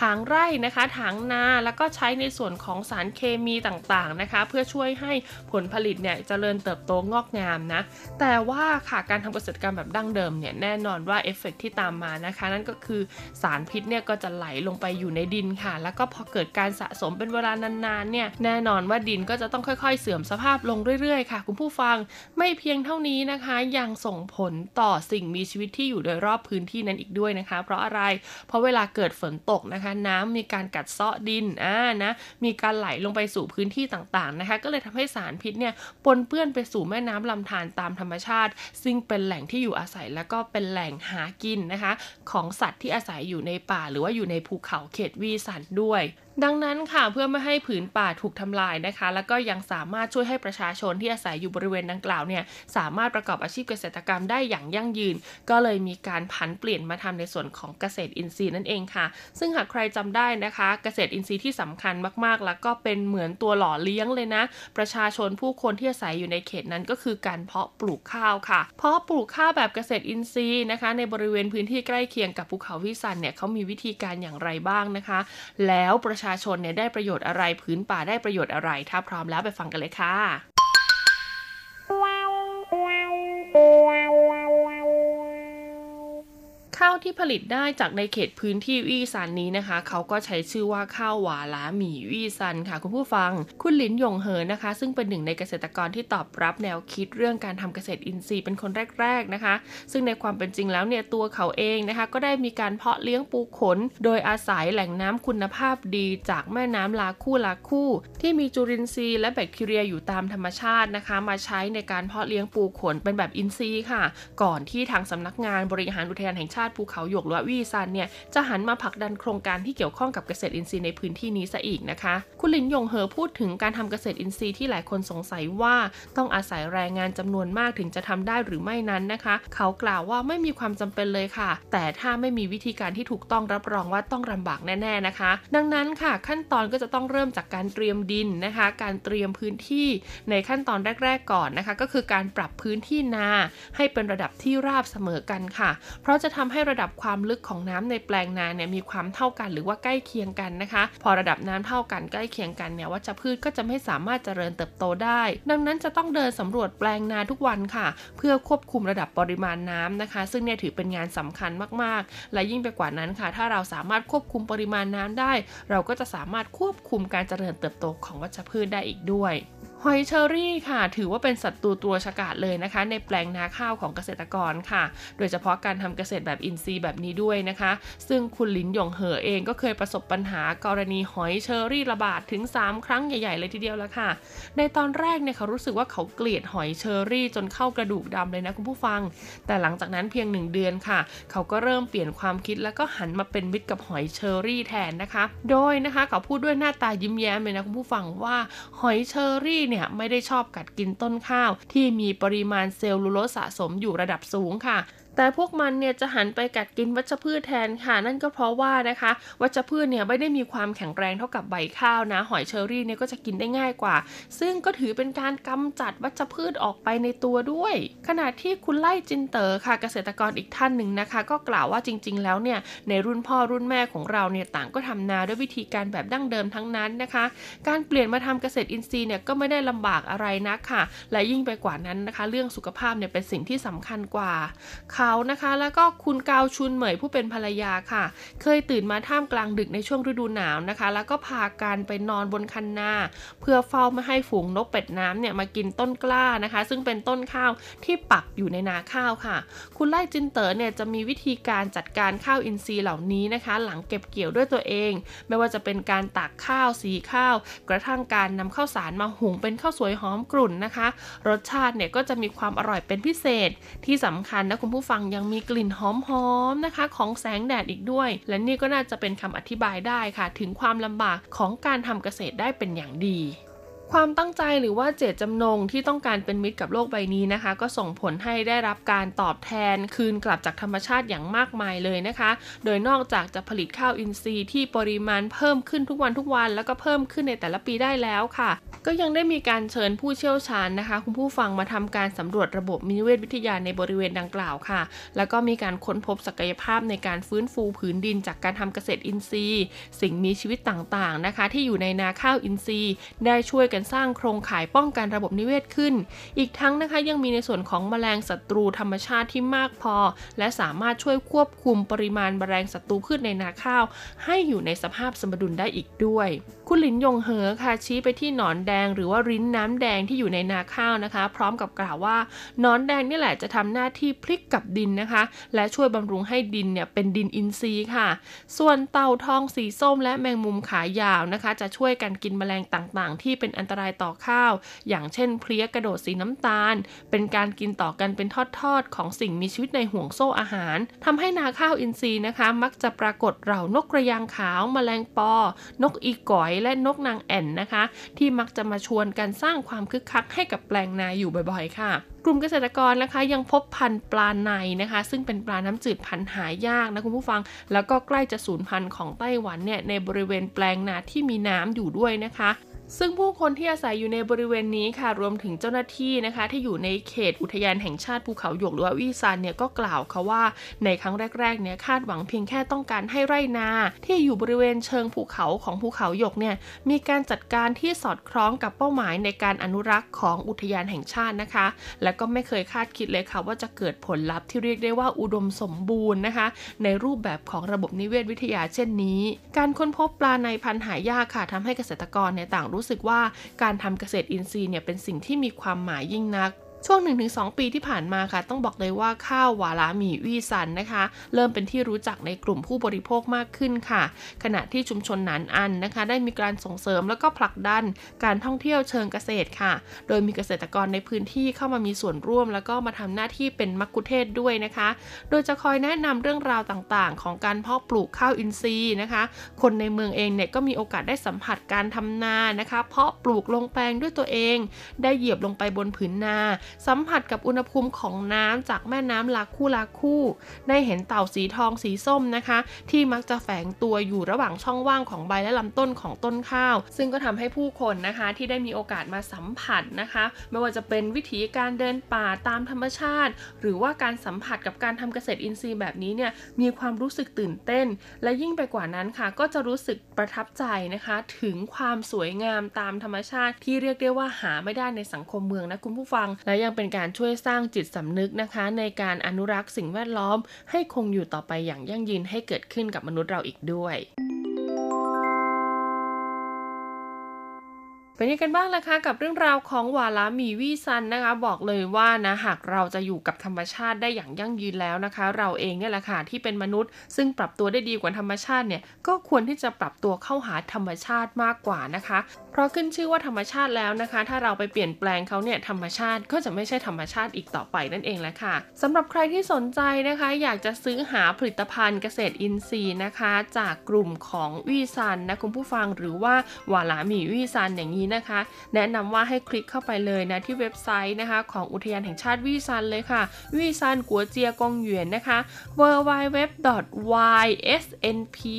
ถางไร่นะคะถางนาแล้วก็ใช้ในส่วนของสารเคมีต่างๆนะคะเพื่อช่วยให้ผลผลิตเนี่ยเจริญเติบโตงอกงามนะแต่ว่าค่ะการทำเกษตรกรรมแบบดั้งเดิมเนี่ยแน่นอนว่าเอฟเฟกต์ที่ตามมานะคะนั่นก็คือสารพิษเนี่ยก็จะไหลลงไปอยู่ในดินค่ะแล้วก็พอเกิดการสะสมเป็นเวลานานๆเนี่ยแน่นอนว่าดินก็จะต้องค่อยๆเสื่อมสภาพลงเรื่อยๆค่ะคุณผู้ฟังไม่เพียงเท่านี้นะคะยังส่งผลต่อสิ่งมีชีวิตที่อยู่โดยรอบพื้นที่นั้นอีกด้วยนะคะเพราะอะไรเพราะเวลาเกิดฝนตกนะคะน้ำมีการกัดเซาะดินอ่านะมีการไหลลงไปสู่พื้นที่ต่างๆนะคะก็เลยทำให้สารพิษเนี่ยปนเปื้อนไปสู่แม่น้ำลำธารตามธรรมชาติซึ่งเป็นแหล่งที่อยู่อาศัยแล้วก็เป็นแหล่งหากินนะคะของสัตว์ที่อาศัยอยู่ในป่าหรือว่าอยู่ในภูเขาเขตวี่ซันด้วยดังนั้นค่ะเพื่อไม่ให้ผืนป่าถูกทำลายนะคะแล้วก็ยังสามารถช่วยให้ประชาชนที่อาศัยอยู่บริเวณดังกล่าวเนี่ยสามารถประกอบอาชีพเกษตรกรรมได้อย่างยั่งยืนก็เลยมีการผันเปลี่ยนมาทำในส่วนของเกษตรอินทรีย์นั่นเองค่ะซึ่งหากใครจำได้นะคะเกษตรอินทรีย์ที่สำคัญมากๆแล้วก็เป็นเหมือนตัวหล่อเลี้ยงเลยนะประชาชนผู้คนที่อาศัยอยู่ในเขตนั้นก็คือการเพาะปลูกข้าวค่ะเพาะปลูกข้าวแบบเกษตรอินทรีย์นะคะในบริเวณพื้นที่ใกล้เคียงกับภูเขาวี่ซันเนี่ยเขามีวิธีการอย่างไรบ้างนะคะแล้วประชาประชาชนเนี่ยได้ประโยชน์อะไรพื้นป่าได้ประโยชน์อะไรถ้าพร้อมแล้วไปฟังกันเลยค่ะข้าวที่ผลิตได้จากในเขตพื้นที่วี่ซันนี้นะคะเขาก็ใช้ชื่อว่าข้าวหวาล้าหมี่วี่ซันค่ะคุณผู้ฟังคุณหลินหยงเหอนะคะซึ่งเป็นหนึ่งในเกษตรกรที่ตอบรับแนวคิดเรื่องการทำเกษตรอินทรีย์เป็นคนแรกๆนะคะซึ่งในความเป็นจริงแล้วเนี่ยตัวเขาเองนะคะก็ได้มีการเพาะเลี้ยงปูขนโดยอาศัยแหล่งน้ำคุณภาพดีจากแม่น้ำลาคู่ลาคู่ที่มีจุลินทรีย์และแบคทีเรียอยู่ตามธรรมชาตินะคะมาใช้ในการเพาะเลี้ยงปูขนเป็นแบบอินทรีย์ค่ะก่อนที่ทางสำนักงานบริหารอุทยานแห่งชาติภูเขาหยกหรือวี่ซันเนี่ยจะหันมาผลักดันโครงการที่เกี่ยวข้องกับเกษตรอินทรีย์ในพื้นที่นี้ซะอีกนะคะคุณหลินหยงเหอพูดถึงการทำเกษตรอินทรีย์ที่หลายคนสงสัยว่าต้องอาศัยแรงงานจำนวนมากถึงจะทำได้หรือไม่นั้นนะคะเขากล่าวว่าไม่มีความจำเป็นเลยค่ะแต่ถ้าไม่มีวิธีการที่ถูกต้องรับรองว่าต้องลำบากแน่ๆนะคะดังนั้นค่ะขั้นตอนก็จะต้องเริ่มจากการเตรียมดินนะคะการเตรียมพื้นที่ในขั้นตอนแรกๆก่อนนะคะก็คือการปรับพื้นที่นาให้เป็นระดับที่ราบเสมอกันค่ะเพราะจะทำให้ระดับความลึกของน้ำในแปลงนาเนี่ยมีความเท่ากันหรือว่าใกล้เคียงกันนะคะพอระดับน้ำเท่ากันใกล้เคียงกันเนี่ยวัชพืชก็จะไม่สามารถเจริญเติบโตได้ดังนั้นจะต้องเดินสำรวจแปลงนาทุกวันค่ะเพื่อควบคุมระดับปริมาณน้ำนะคะซึ่งเนี่ยถือเป็นงานสำคัญมากๆและยิ่งไปกว่านั้นค่ะถ้าเราสามารถควบคุมปริมาณน้ำได้เราก็จะสามารถควบคุมการเจริญเติบโตของวัชพืชได้อีกด้วย หอยเชอรี่ค่ะถือว่าเป็นศัตรูตัวฉกาจเลยนะคะในแปลงนาข้าวของเกษตรกรค่ะโดยเฉพาะการทำเกษตรแบบอินทรีย์แบบนี้ด้วยนะคะซึ่งคุณหลินหยงเหอเองก็เคยประสบปัญหากรณีหอยเชอรี่ระบาดถึงสามครั้งใหญ่ๆเลยทีเดียวแล้วค่ะในตอนแรกเนี่ยเขารู้สึกว่าเขาเกลียดหอยเชอรี่จนเข้ากระดูกดำเลยนะคุณผู้ฟังแต่หลังจากนั้นเพียงหนึ่งเดือนค่ะเขาก็เริ่มเปลี่ยนความคิดแล้วก็หันมาเป็นมิตรกับหอยเชอรี่แทนนะคะโดยนะคะเขาพูดด้วยหน้าตายิ้มแย้มเลยนะคุณผู้ฟังว่าหอยเชอรี่เนี่ยไม่ได้ชอบกัดกินต้นข้าวที่มีปริมาณเซลลูโลสสะสมอยู่ระดับสูงค่ะแต่พวกมันเนี่ยจะหันไปกัดกินวัชพืชแทนค่ะนั่นก็เพราะว่านะคะวัชพืชเนี่ยไม่ได้มีความแข็งแรงเท่ากับใบข้าวนะหอยเชอรี่เนี่ยก็จะกินได้ง่ายกว่าซึ่งก็ถือเป็นการกำจัดวัชพืชออกไปในตัวด้วยขณะที่คุณไล่จินเตอค่ะเกษตรกรอีกท่านหนึ่งนะคะก็กล่าวว่าจริงๆแล้วเนี่ยในรุ่นพ่อรุ่นแม่ของเราเนี่ยต่างก็ทำนาด้วยวิธีการแบบดั้งเดิมทั้งนั้นนะคะการเปลี่ยนมาทำเกษตรอินทรีย์เนี่ยก็ไม่ได้ลำบากอะไรนักค่ะและยิ่งไปกว่านั้นนะคะเรื่องสุขภาพเนี่ยเป็นสิ่งที่สำคัญกว่าเขานะคะแล้วก็คุณกาวชุนเหมยผู้เป็นภรรยาค่ะเคยตื่นมาท่ามกลางดึกในช่วงฤดูหนาวนะคะแล้วก็พากันไปนอนบนคันนาเพื่อเฝ้าไม่ให้ฝูงนกเป็ดน้ำเนี่ยมากินต้นกล้านะคะซึ่งเป็นต้นข้าวที่ปักอยู่ในนาข้าวค่ะคุณไล่จินเต๋อเนี่ยจะมีวิธีการจัดการข้าวอินทรีย์เหล่านี้นะคะหลังเก็บเกี่ยวด้วยตัวเองไม่ว่าจะเป็นการตากข้าวสีข้าวกระทั่งการนำข้าวสารมาหุงเป็นข้าวสวยหอมกรุ่นนะคะรสชาติเนี่ยก็จะมีความอร่อยเป็นพิเศษที่สำคัญนะคุณผู้ฟังยังมีกลิ่นหอมๆนะคะของแสงแดดอีกด้วยและนี่ก็น่าจะเป็นคำอธิบายได้ค่ะถึงความลำบากของการทำเกษตรได้เป็นอย่างดีความตั้งใจหรือว่าเจตจำนงที่ต้องการเป็นมิตรกับโลกใบนี้นะคะก็ส่งผลให้ได้รับการตอบแทนคืนกลับจากธรรมชาติอย่างมากมายเลยนะคะโดยนอกจากจะผลิตข้าวอินทรีย์ที่ปริมาณเพิ่มขึ้นทุกวันทุกวันแล้วก็เพิ่มขึ้นในแต่ละปีได้แล้วค่ะก็ยังได้มีการเชิญผู้เชี่ยวชาญนะคะคุณผู้ฟังมาทำการสำรวจระบบนิเวศวิทยาในบริเวณดังกล่าวค่ะแล้วก็มีการค้นพบศักยภาพในการฟื้นฟูผืนดินจากการทำเกษตรอินทรีย์สิ่งมีชีวิตต่างๆนะคะที่อยู่ในนาข้าวอินทรีย์ได้ช่วยสร้างโครงข่ายป้องกันระบบนิเวศขึ้นอีกทั้งนะคะยังมีในส่วนของแมลงศัตรูธรรมชาติที่มากพอและสามารถช่วยควบคุมปริมาณแมลงศัตรูพืชในนาข้าวให้อยู่ในสภาพสมดุลได้อีกด้วยคุณหลินยงเหอค่ะชี้ไปที่หนอนแดงหรือว่าริ้นน้ำแดงที่อยู่ในนาข้าวนะคะพร้อมกับกล่าวว่าหนอนแดงนี่แหละจะทำหน้าที่พลิกกับดินนะคะและช่วยบำรุงให้ดินเนี่ยเป็นดินอินทรีย์ค่ะส่วนเต่าทองสีส้มและแมงมุมขายาวนะคะจะช่วยกันกินแมลงต่างๆที่เป็นอันตรายต่อข้าวอย่างเช่นเพลี้ยกระโดดสีน้ำตาลเป็นการกินต่อกันเป็นทอดๆของสิ่งมีชีวิตในห่วงโซ่อาหารทำให้นาข้าวอินทรีย์นะคะมักจะปรากฏเหล่านกกระยางขาวแมลงปอนกอีก๋อยและนกนางแอ่นนะคะที่มักจะมาชวนกันสร้างความคึกคักให้กับแปลงนาอยู่บ่อยๆค่ะกลุ่มเกษตรกรนะคะยังพบพันธุ์ปลาในนะคะซึ่งเป็นปลาน้ำจืดพันธุ์หายากนะคุณผู้ฟังแล้วก็ใกล้จะสูญพันธุ์ของไต้หวันเนี่ยในบริเวณแปลงนาที่มีน้ำอยู่ด้วยนะคะซึ่งผู้คนที่อาศัยอยู่ในบริเวณนี้ค่ะรวมถึงเจ้าหน้าที่นะคะที่อยู่ในเขตอุทยานแห่งชาติภูเขาหยกหรือว่าวี่ซานเนี่ยก็กล่าวค่ะว่าในครั้งแรกๆเนี่ยคาดหวังเพียงแค่ต้องการให้ไร่นาที่อยู่บริเวณเชิงภูเขาของภูเขาหยกเนี่ยมีการจัดการที่สอดคล้องกับเป้าหมายในการอนุรักษ์ของอุทยานแห่งชาตินะคะและก็ไม่เคยคาดคิดเลยค่ะว่าจะเกิดผลลัพธ์ที่เรียกได้ว่าอุดมสมบูรณ์นะคะในรูปแบบของระบบนิเวศวิทยาเช่นนี้การค้นพบปลาในพันธุ์หายากค่ะทำให้เกษตรกรในต่างรู้สึกว่าการทำเกษตรอินทรีย์เนี่ยเป็นสิ่งที่มีความหมายยิ่งนักช่วง หนึ่งถึงสอง ปีที่ผ่านมาค่ะต้องบอกเลยว่าข้าวหวาราหมี่วี่ซันนะคะเริ่มเป็นที่รู้จักในกลุ่มผู้บริโภคมากขึ้นค่ะขณะที่ชุมชนหนานอันนะคะได้มีการส่งเสริมแล้วก็ผลักดันการท่องเที่ยวเชิงเกษตรค่ะโดยมีเกษตรกรในพื้นที่เข้ามามีส่วนร่วมแล้วก็มาทำหน้าที่เป็นมัคคุเทศก์ด้วยนะคะโดยจะคอยแนะนำเรื่องราวต่างๆของการเพาะปลูกข้าวอินทรีย์นะคะคนในเมืองเองเนี่ยก็มีโอกาสได้สัมผัสการทำนานะคะเพาะปลูกลงแปลงด้วยตัวเองได้เหยียบลงไปบนผืนนาสัมผัสกับอุณหภูมิของน้ำจากแม่น้ำลาคู่ลาคู่ได้เห็นเต่าสีทองสีส้มนะคะที่มักจะแฝงตัวอยู่ระหว่างช่องว่างของใบและลำต้นของต้นข้าวซึ่งก็ทำให้ผู้คนนะคะที่ได้มีโอกาสมาสัมผัสนะคะไม่ว่าจะเป็นวิถีการเดินป่าตามธรรมชาติหรือว่าการสัมผัสกับการทำเกษตรอินทรีย์แบบนี้เนี่ยมีความรู้สึกตื่นเต้นและยิ่งไปกว่านั้นค่ะก็จะรู้สึกประทับใจนะคะถึงความสวยงามตามธรรมชาติที่เรียกได้ว่าหาไม่ได้ในสังคมเมืองนะคุณผู้ฟังและยังเป็นการช่วยสร้างจิตสำนึกนะคะในการอนุรักษ์สิ่งแวดล้อมให้คงอยู่ต่อไปอย่างยั่งยืนให้เกิดขึ้นกับมนุษย์เราอีกด้วย เป็นยังไงกันบ้างล่ะคะกับเรื่องราวของวาระมีวี่ซันนะคะบอกเลยว่านะหากเราจะอยู่กับธรรมชาติได้อย่างยั่งยืนแล้วนะคะเราเองเนี่ยแหละค่ะที่เป็นมนุษย์ซึ่งปรับตัวได้ดีกว่าธรรมชาติเนี่ยก็ควรที่จะปรับตัวเข้าหาธรรมชาติมากกว่านะคะเพราะขึ้นชื่อว่าธรรมชาติแล้วนะคะถ้าเราไปเปลี่ยนแปลงเขาเนี่ยธรรมชาติก็จะไม่ใช่ธรรมชาติอีกต่อไปนั่นเองแหละค่ะสำหรับใครที่สนใจนะคะอยากจะซื้อหาผลิตภัณฑ์เกษตรอินทรีย์นะคะจากกลุ่มของวี่ซันนะคุณผู้ฟังหรือว่าวาระมีวี่ซันอย่างนี้นะคะแนะนำว่าให้คลิกเข้าไปเลยนะที่เว็บไซต์นะคะของอุทยานแห่งชาติวี่ซันเลยค่ะวี่ซันกัวเจียกงเหวียนนะคะ ดับเบิลยู ดับเบิลยู ดับเบิลยู ดอท วาย เอส เอ็น พี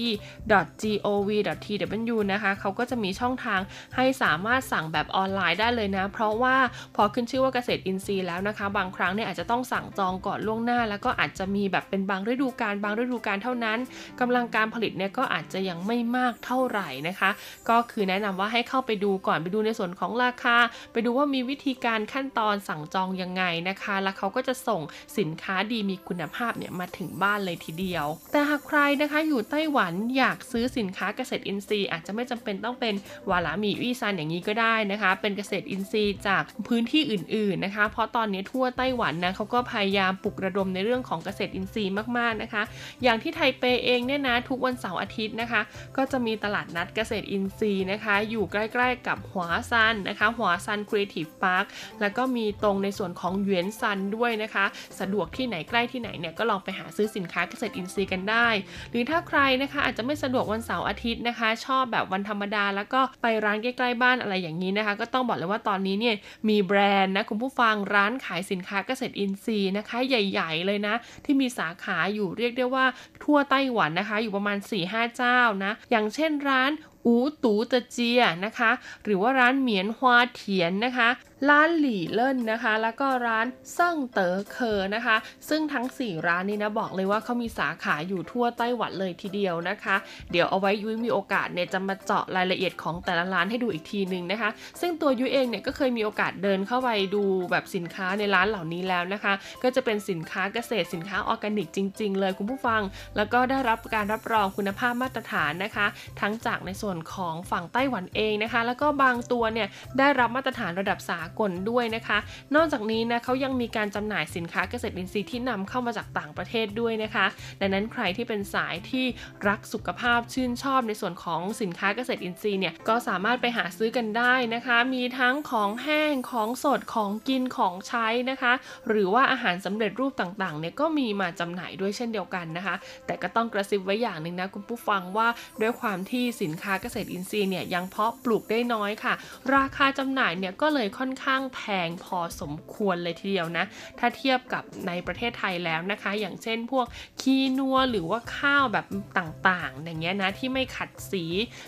ดอท จี โอ วี ดอท ที ดับเบิลยู นะคะเขาก็จะมีช่องทางให้สามารถสั่งแบบออนไลน์ได้เลยนะเพราะว่าพอขึ้นชื่อว่าเกษตรอินทรีย์แล้วนะคะบางครั้งเนี่ยอาจจะต้องสั่งจองก่อนล่วงหน้าแล้วก็อาจจะมีแบบเป็นบางฤดูกาลบางฤดูกาลเท่านั้นกำลังการผลิตเนี่ยก็อาจจะยังไม่มากเท่าไหร่นะคะก็คือแนะนำว่าให้เข้าไปดูก่อนไปดูในส่วนของราคาไปดูว่ามีวิธีการขั้นตอนสั่งจองยังไงนะคะแล้วเขาก็จะส่งสินค้าดีมีคุณภาพเนี่ยมาถึงบ้านเลยทีเดียวแต่หากใครนะคะอยู่ไต้หวันอยากซื้อสินค้าเกษตรอินทรีย์อาจจะไม่จำเป็นต้องเป็นวาระมีวี่ซันอย่างนี้ก็ได้นะคะเป็นเกษตรอินทรีย์จากพื้นที่อื่นๆนะคะเพราะตอนนี้ทั่วไต้หวันนะเขาก็พยายามปลุกระดมในเรื่องของเกษตรอินทรีย์มากๆนะคะอย่างที่ไทเปเองเนี่ยนะทุกวันเสาร์อาทิตย์นะคะก็จะมีตลาดนัดเกษตรอินทรีย์นะคะอยู่ใกล้ๆกับหัวซันนะคะหัวซันครีเอทีฟพาร์คแล้วก็มีตรงในส่วนของเหวียนซันด้วยนะคะสะดวกที่ไหนใกล้ที่ไหนเนี่ยก็ลองไปหาซื้อสินค้าเกษตรอินทรีย์กันได้หรือถ้าใครนะคะอาจจะไม่สะดวกวันเสาร์อาทิตย์นะคะชอบแบบวันธรรมดาแล้วก็ไปร้านใกล้ๆบ้านอะไรอย่างนี้นะคะก็ต้องบอกเลยว่าตอนนี้เนี่ยมีแบรนด์นะคุณผู้ฟังร้านขายสินค้าเกษตรอินทรีย์นะคะใหญ่ๆเลยนะที่มีสาขาอยู่เรียกได้ว่าทั่วไต้หวันนะคะอยู่ประมาณ สี่ถึงห้า เจ้านะอย่างเช่นร้านอูตูเตเจียนะคะหรือว่าร้านเหมียนฮวาเถียนนะคะร้านหลี่เลิ่นนะคะแล้วก็ร้านเซิ่งเต๋อเคอนะคะซึ่งทั้งสี่ร้านนี้นะบอกเลยว่าเขามีสาขาอยู่ทั่วไต้หวันเลยทีเดียวนะคะเดี๋ยวเอาไว้ยุ้ยมีโอกาสเนี่ยจะมาเจาะรายละเอียดของแต่ละร้านให้ดูอีกทีนึงนะคะซึ่งตัวยุ้ยเองเนี่ยก็เคยมีโอกาสเดินเข้าไปดูแบบสินค้าในร้านเหล่านี้แล้วนะคะก็จะเป็นสินค้าเกษตรสินค้าออร์แกนิกจริงๆเลยคุณผู้ฟังแล้วก็ได้รับการรับรองคุณภาพมาตรฐานนะคะทั้งจากในส่วนของฝั่งไต้หวันเองนะคะแล้วก็บางตัวเนี่ยได้รับมาตรฐานระดับสากลด้วยนะคะนอกจากนี้นะเขายังมีการจำหน่ายสินค้าเกษตรอินทรีย์ที่นำเข้ามาจากต่างประเทศด้วยนะคะดังนั้นใครที่เป็นสายที่รักสุขภาพชื่นชอบในส่วนของสินค้าเกษตรอินทรีย์เนี่ยก็สามารถไปหาซื้อกันได้นะคะมีทั้งของแห้งของสดของกินของใช้นะคะหรือว่าอาหารสำเร็จรูปต่างๆเนี่ยก็มีมาจำหน่ายด้วยเช่นเดียวกันนะคะแต่ก็ต้องกระซิบไว้อย่างนึงนะคุณผู้ฟังว่าด้วยความที่สินค้าเกษตรอินทรีย์เนี่ยยังเพาะปลูกได้น้อยค่ะราคาจำหน่ายเนี่ยก็เลยค่อนข้างแพงพอสมควรเลยทีเดียวนะถ้าเทียบกับในประเทศไทยแล้วนะคะอย่างเช่นพวกคีนัวหรือว่าข้าวแบบต่างๆอย่างเงี้ยนะที่ไม่ขัดสี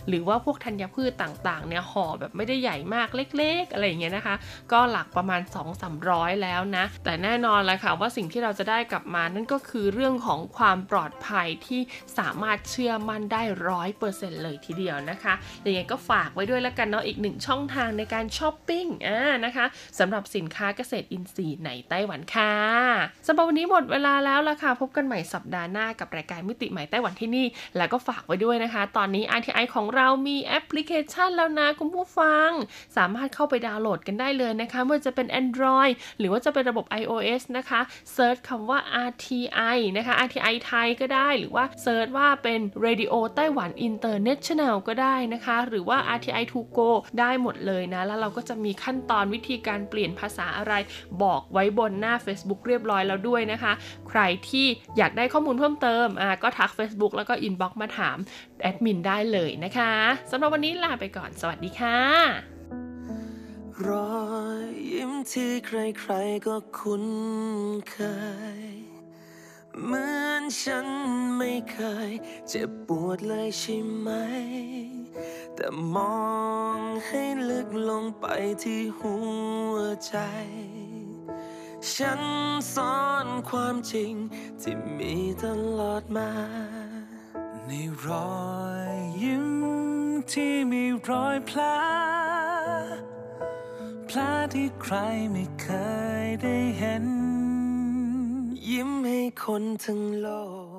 หรือว่าพวกธัญพืชต่างๆเนี่ยห่อแบบไม่ได้ใหญ่มากเล็กๆอะไรอย่างเงี้ยนะคะก็หลักประมาณ สองถึงสามร้อย แล้วนะแต่แน่นอนเลยค่ะว่าสิ่งที่เราจะได้กลับมานั่นก็คือเรื่องของความปลอดภัยที่สามารถเชื่อมั่นได้ ร้อยเปอร์เซ็นต์ เลยทีเดียวนะคะยังไงก็ฝากไว้ด้วยแล้วกันเนาะอีกหนึ่งช่องทางในการช้อปปิ้งอ่านะคะสำหรับสินค้าเกษตรอินทรีย์ในไต้หวันค่ะสำหรับวันนี้หมดเวลาแล้วล่ะค่ะพบกันใหม่สัปดาห์หน้ากับรายการมิติใหม่ไต้หวันที่นี่แล้วก็ฝากไว้ด้วยนะคะตอนนี้ อาร์ ที ไอ ของเรามีแอปพลิเคชันแล้วนะคุณผู้ฟังสามารถเข้าไปดาวน์โหลดกันได้เลยนะคะไม่ว่าจะเป็น Android หรือว่าจะเป็นระบบ iOS นะคะเซิร์ชคำว่า อาร์ ที ไอ นะคะ อาร์ ที ไอ ไทยก็ได้หรือว่าเซิร์ชว่าเป็น Radio ไต้หวัน International ก็ได้นะคะหรือว่า อาร์ ที ไอ To Go ได้หมดเลยนะแล้วเราก็จะมีขั้นตอนวิธีการเปลี่ยนภาษาอะไรบอกไว้บนหน้า Facebook เรียบร้อยแล้วด้วยนะคะใครที่อยากได้ข้อมูลเพิ่มเติมอ่ะก็ทัก Facebook แล้วก็ Inbox มาถามแอดมินได้เลยนะคะสำหรับวันนี้ลาไปก่อนสวัสดีค่ะรอยยิ้มที่ใครๆก็คุ้นเคยเหมือนฉันไม่เคยเจ็บปวดเลยใช่ไหมแต่มองให้ลึกลงไปที่หัวใจฉันซ่อนความจริงที่มีตลอดมาในรอยยิ้มที่มีรอยแผลแผลที่ใครไม่เคยได้เห็นยิ้มให้คนทั้งโลก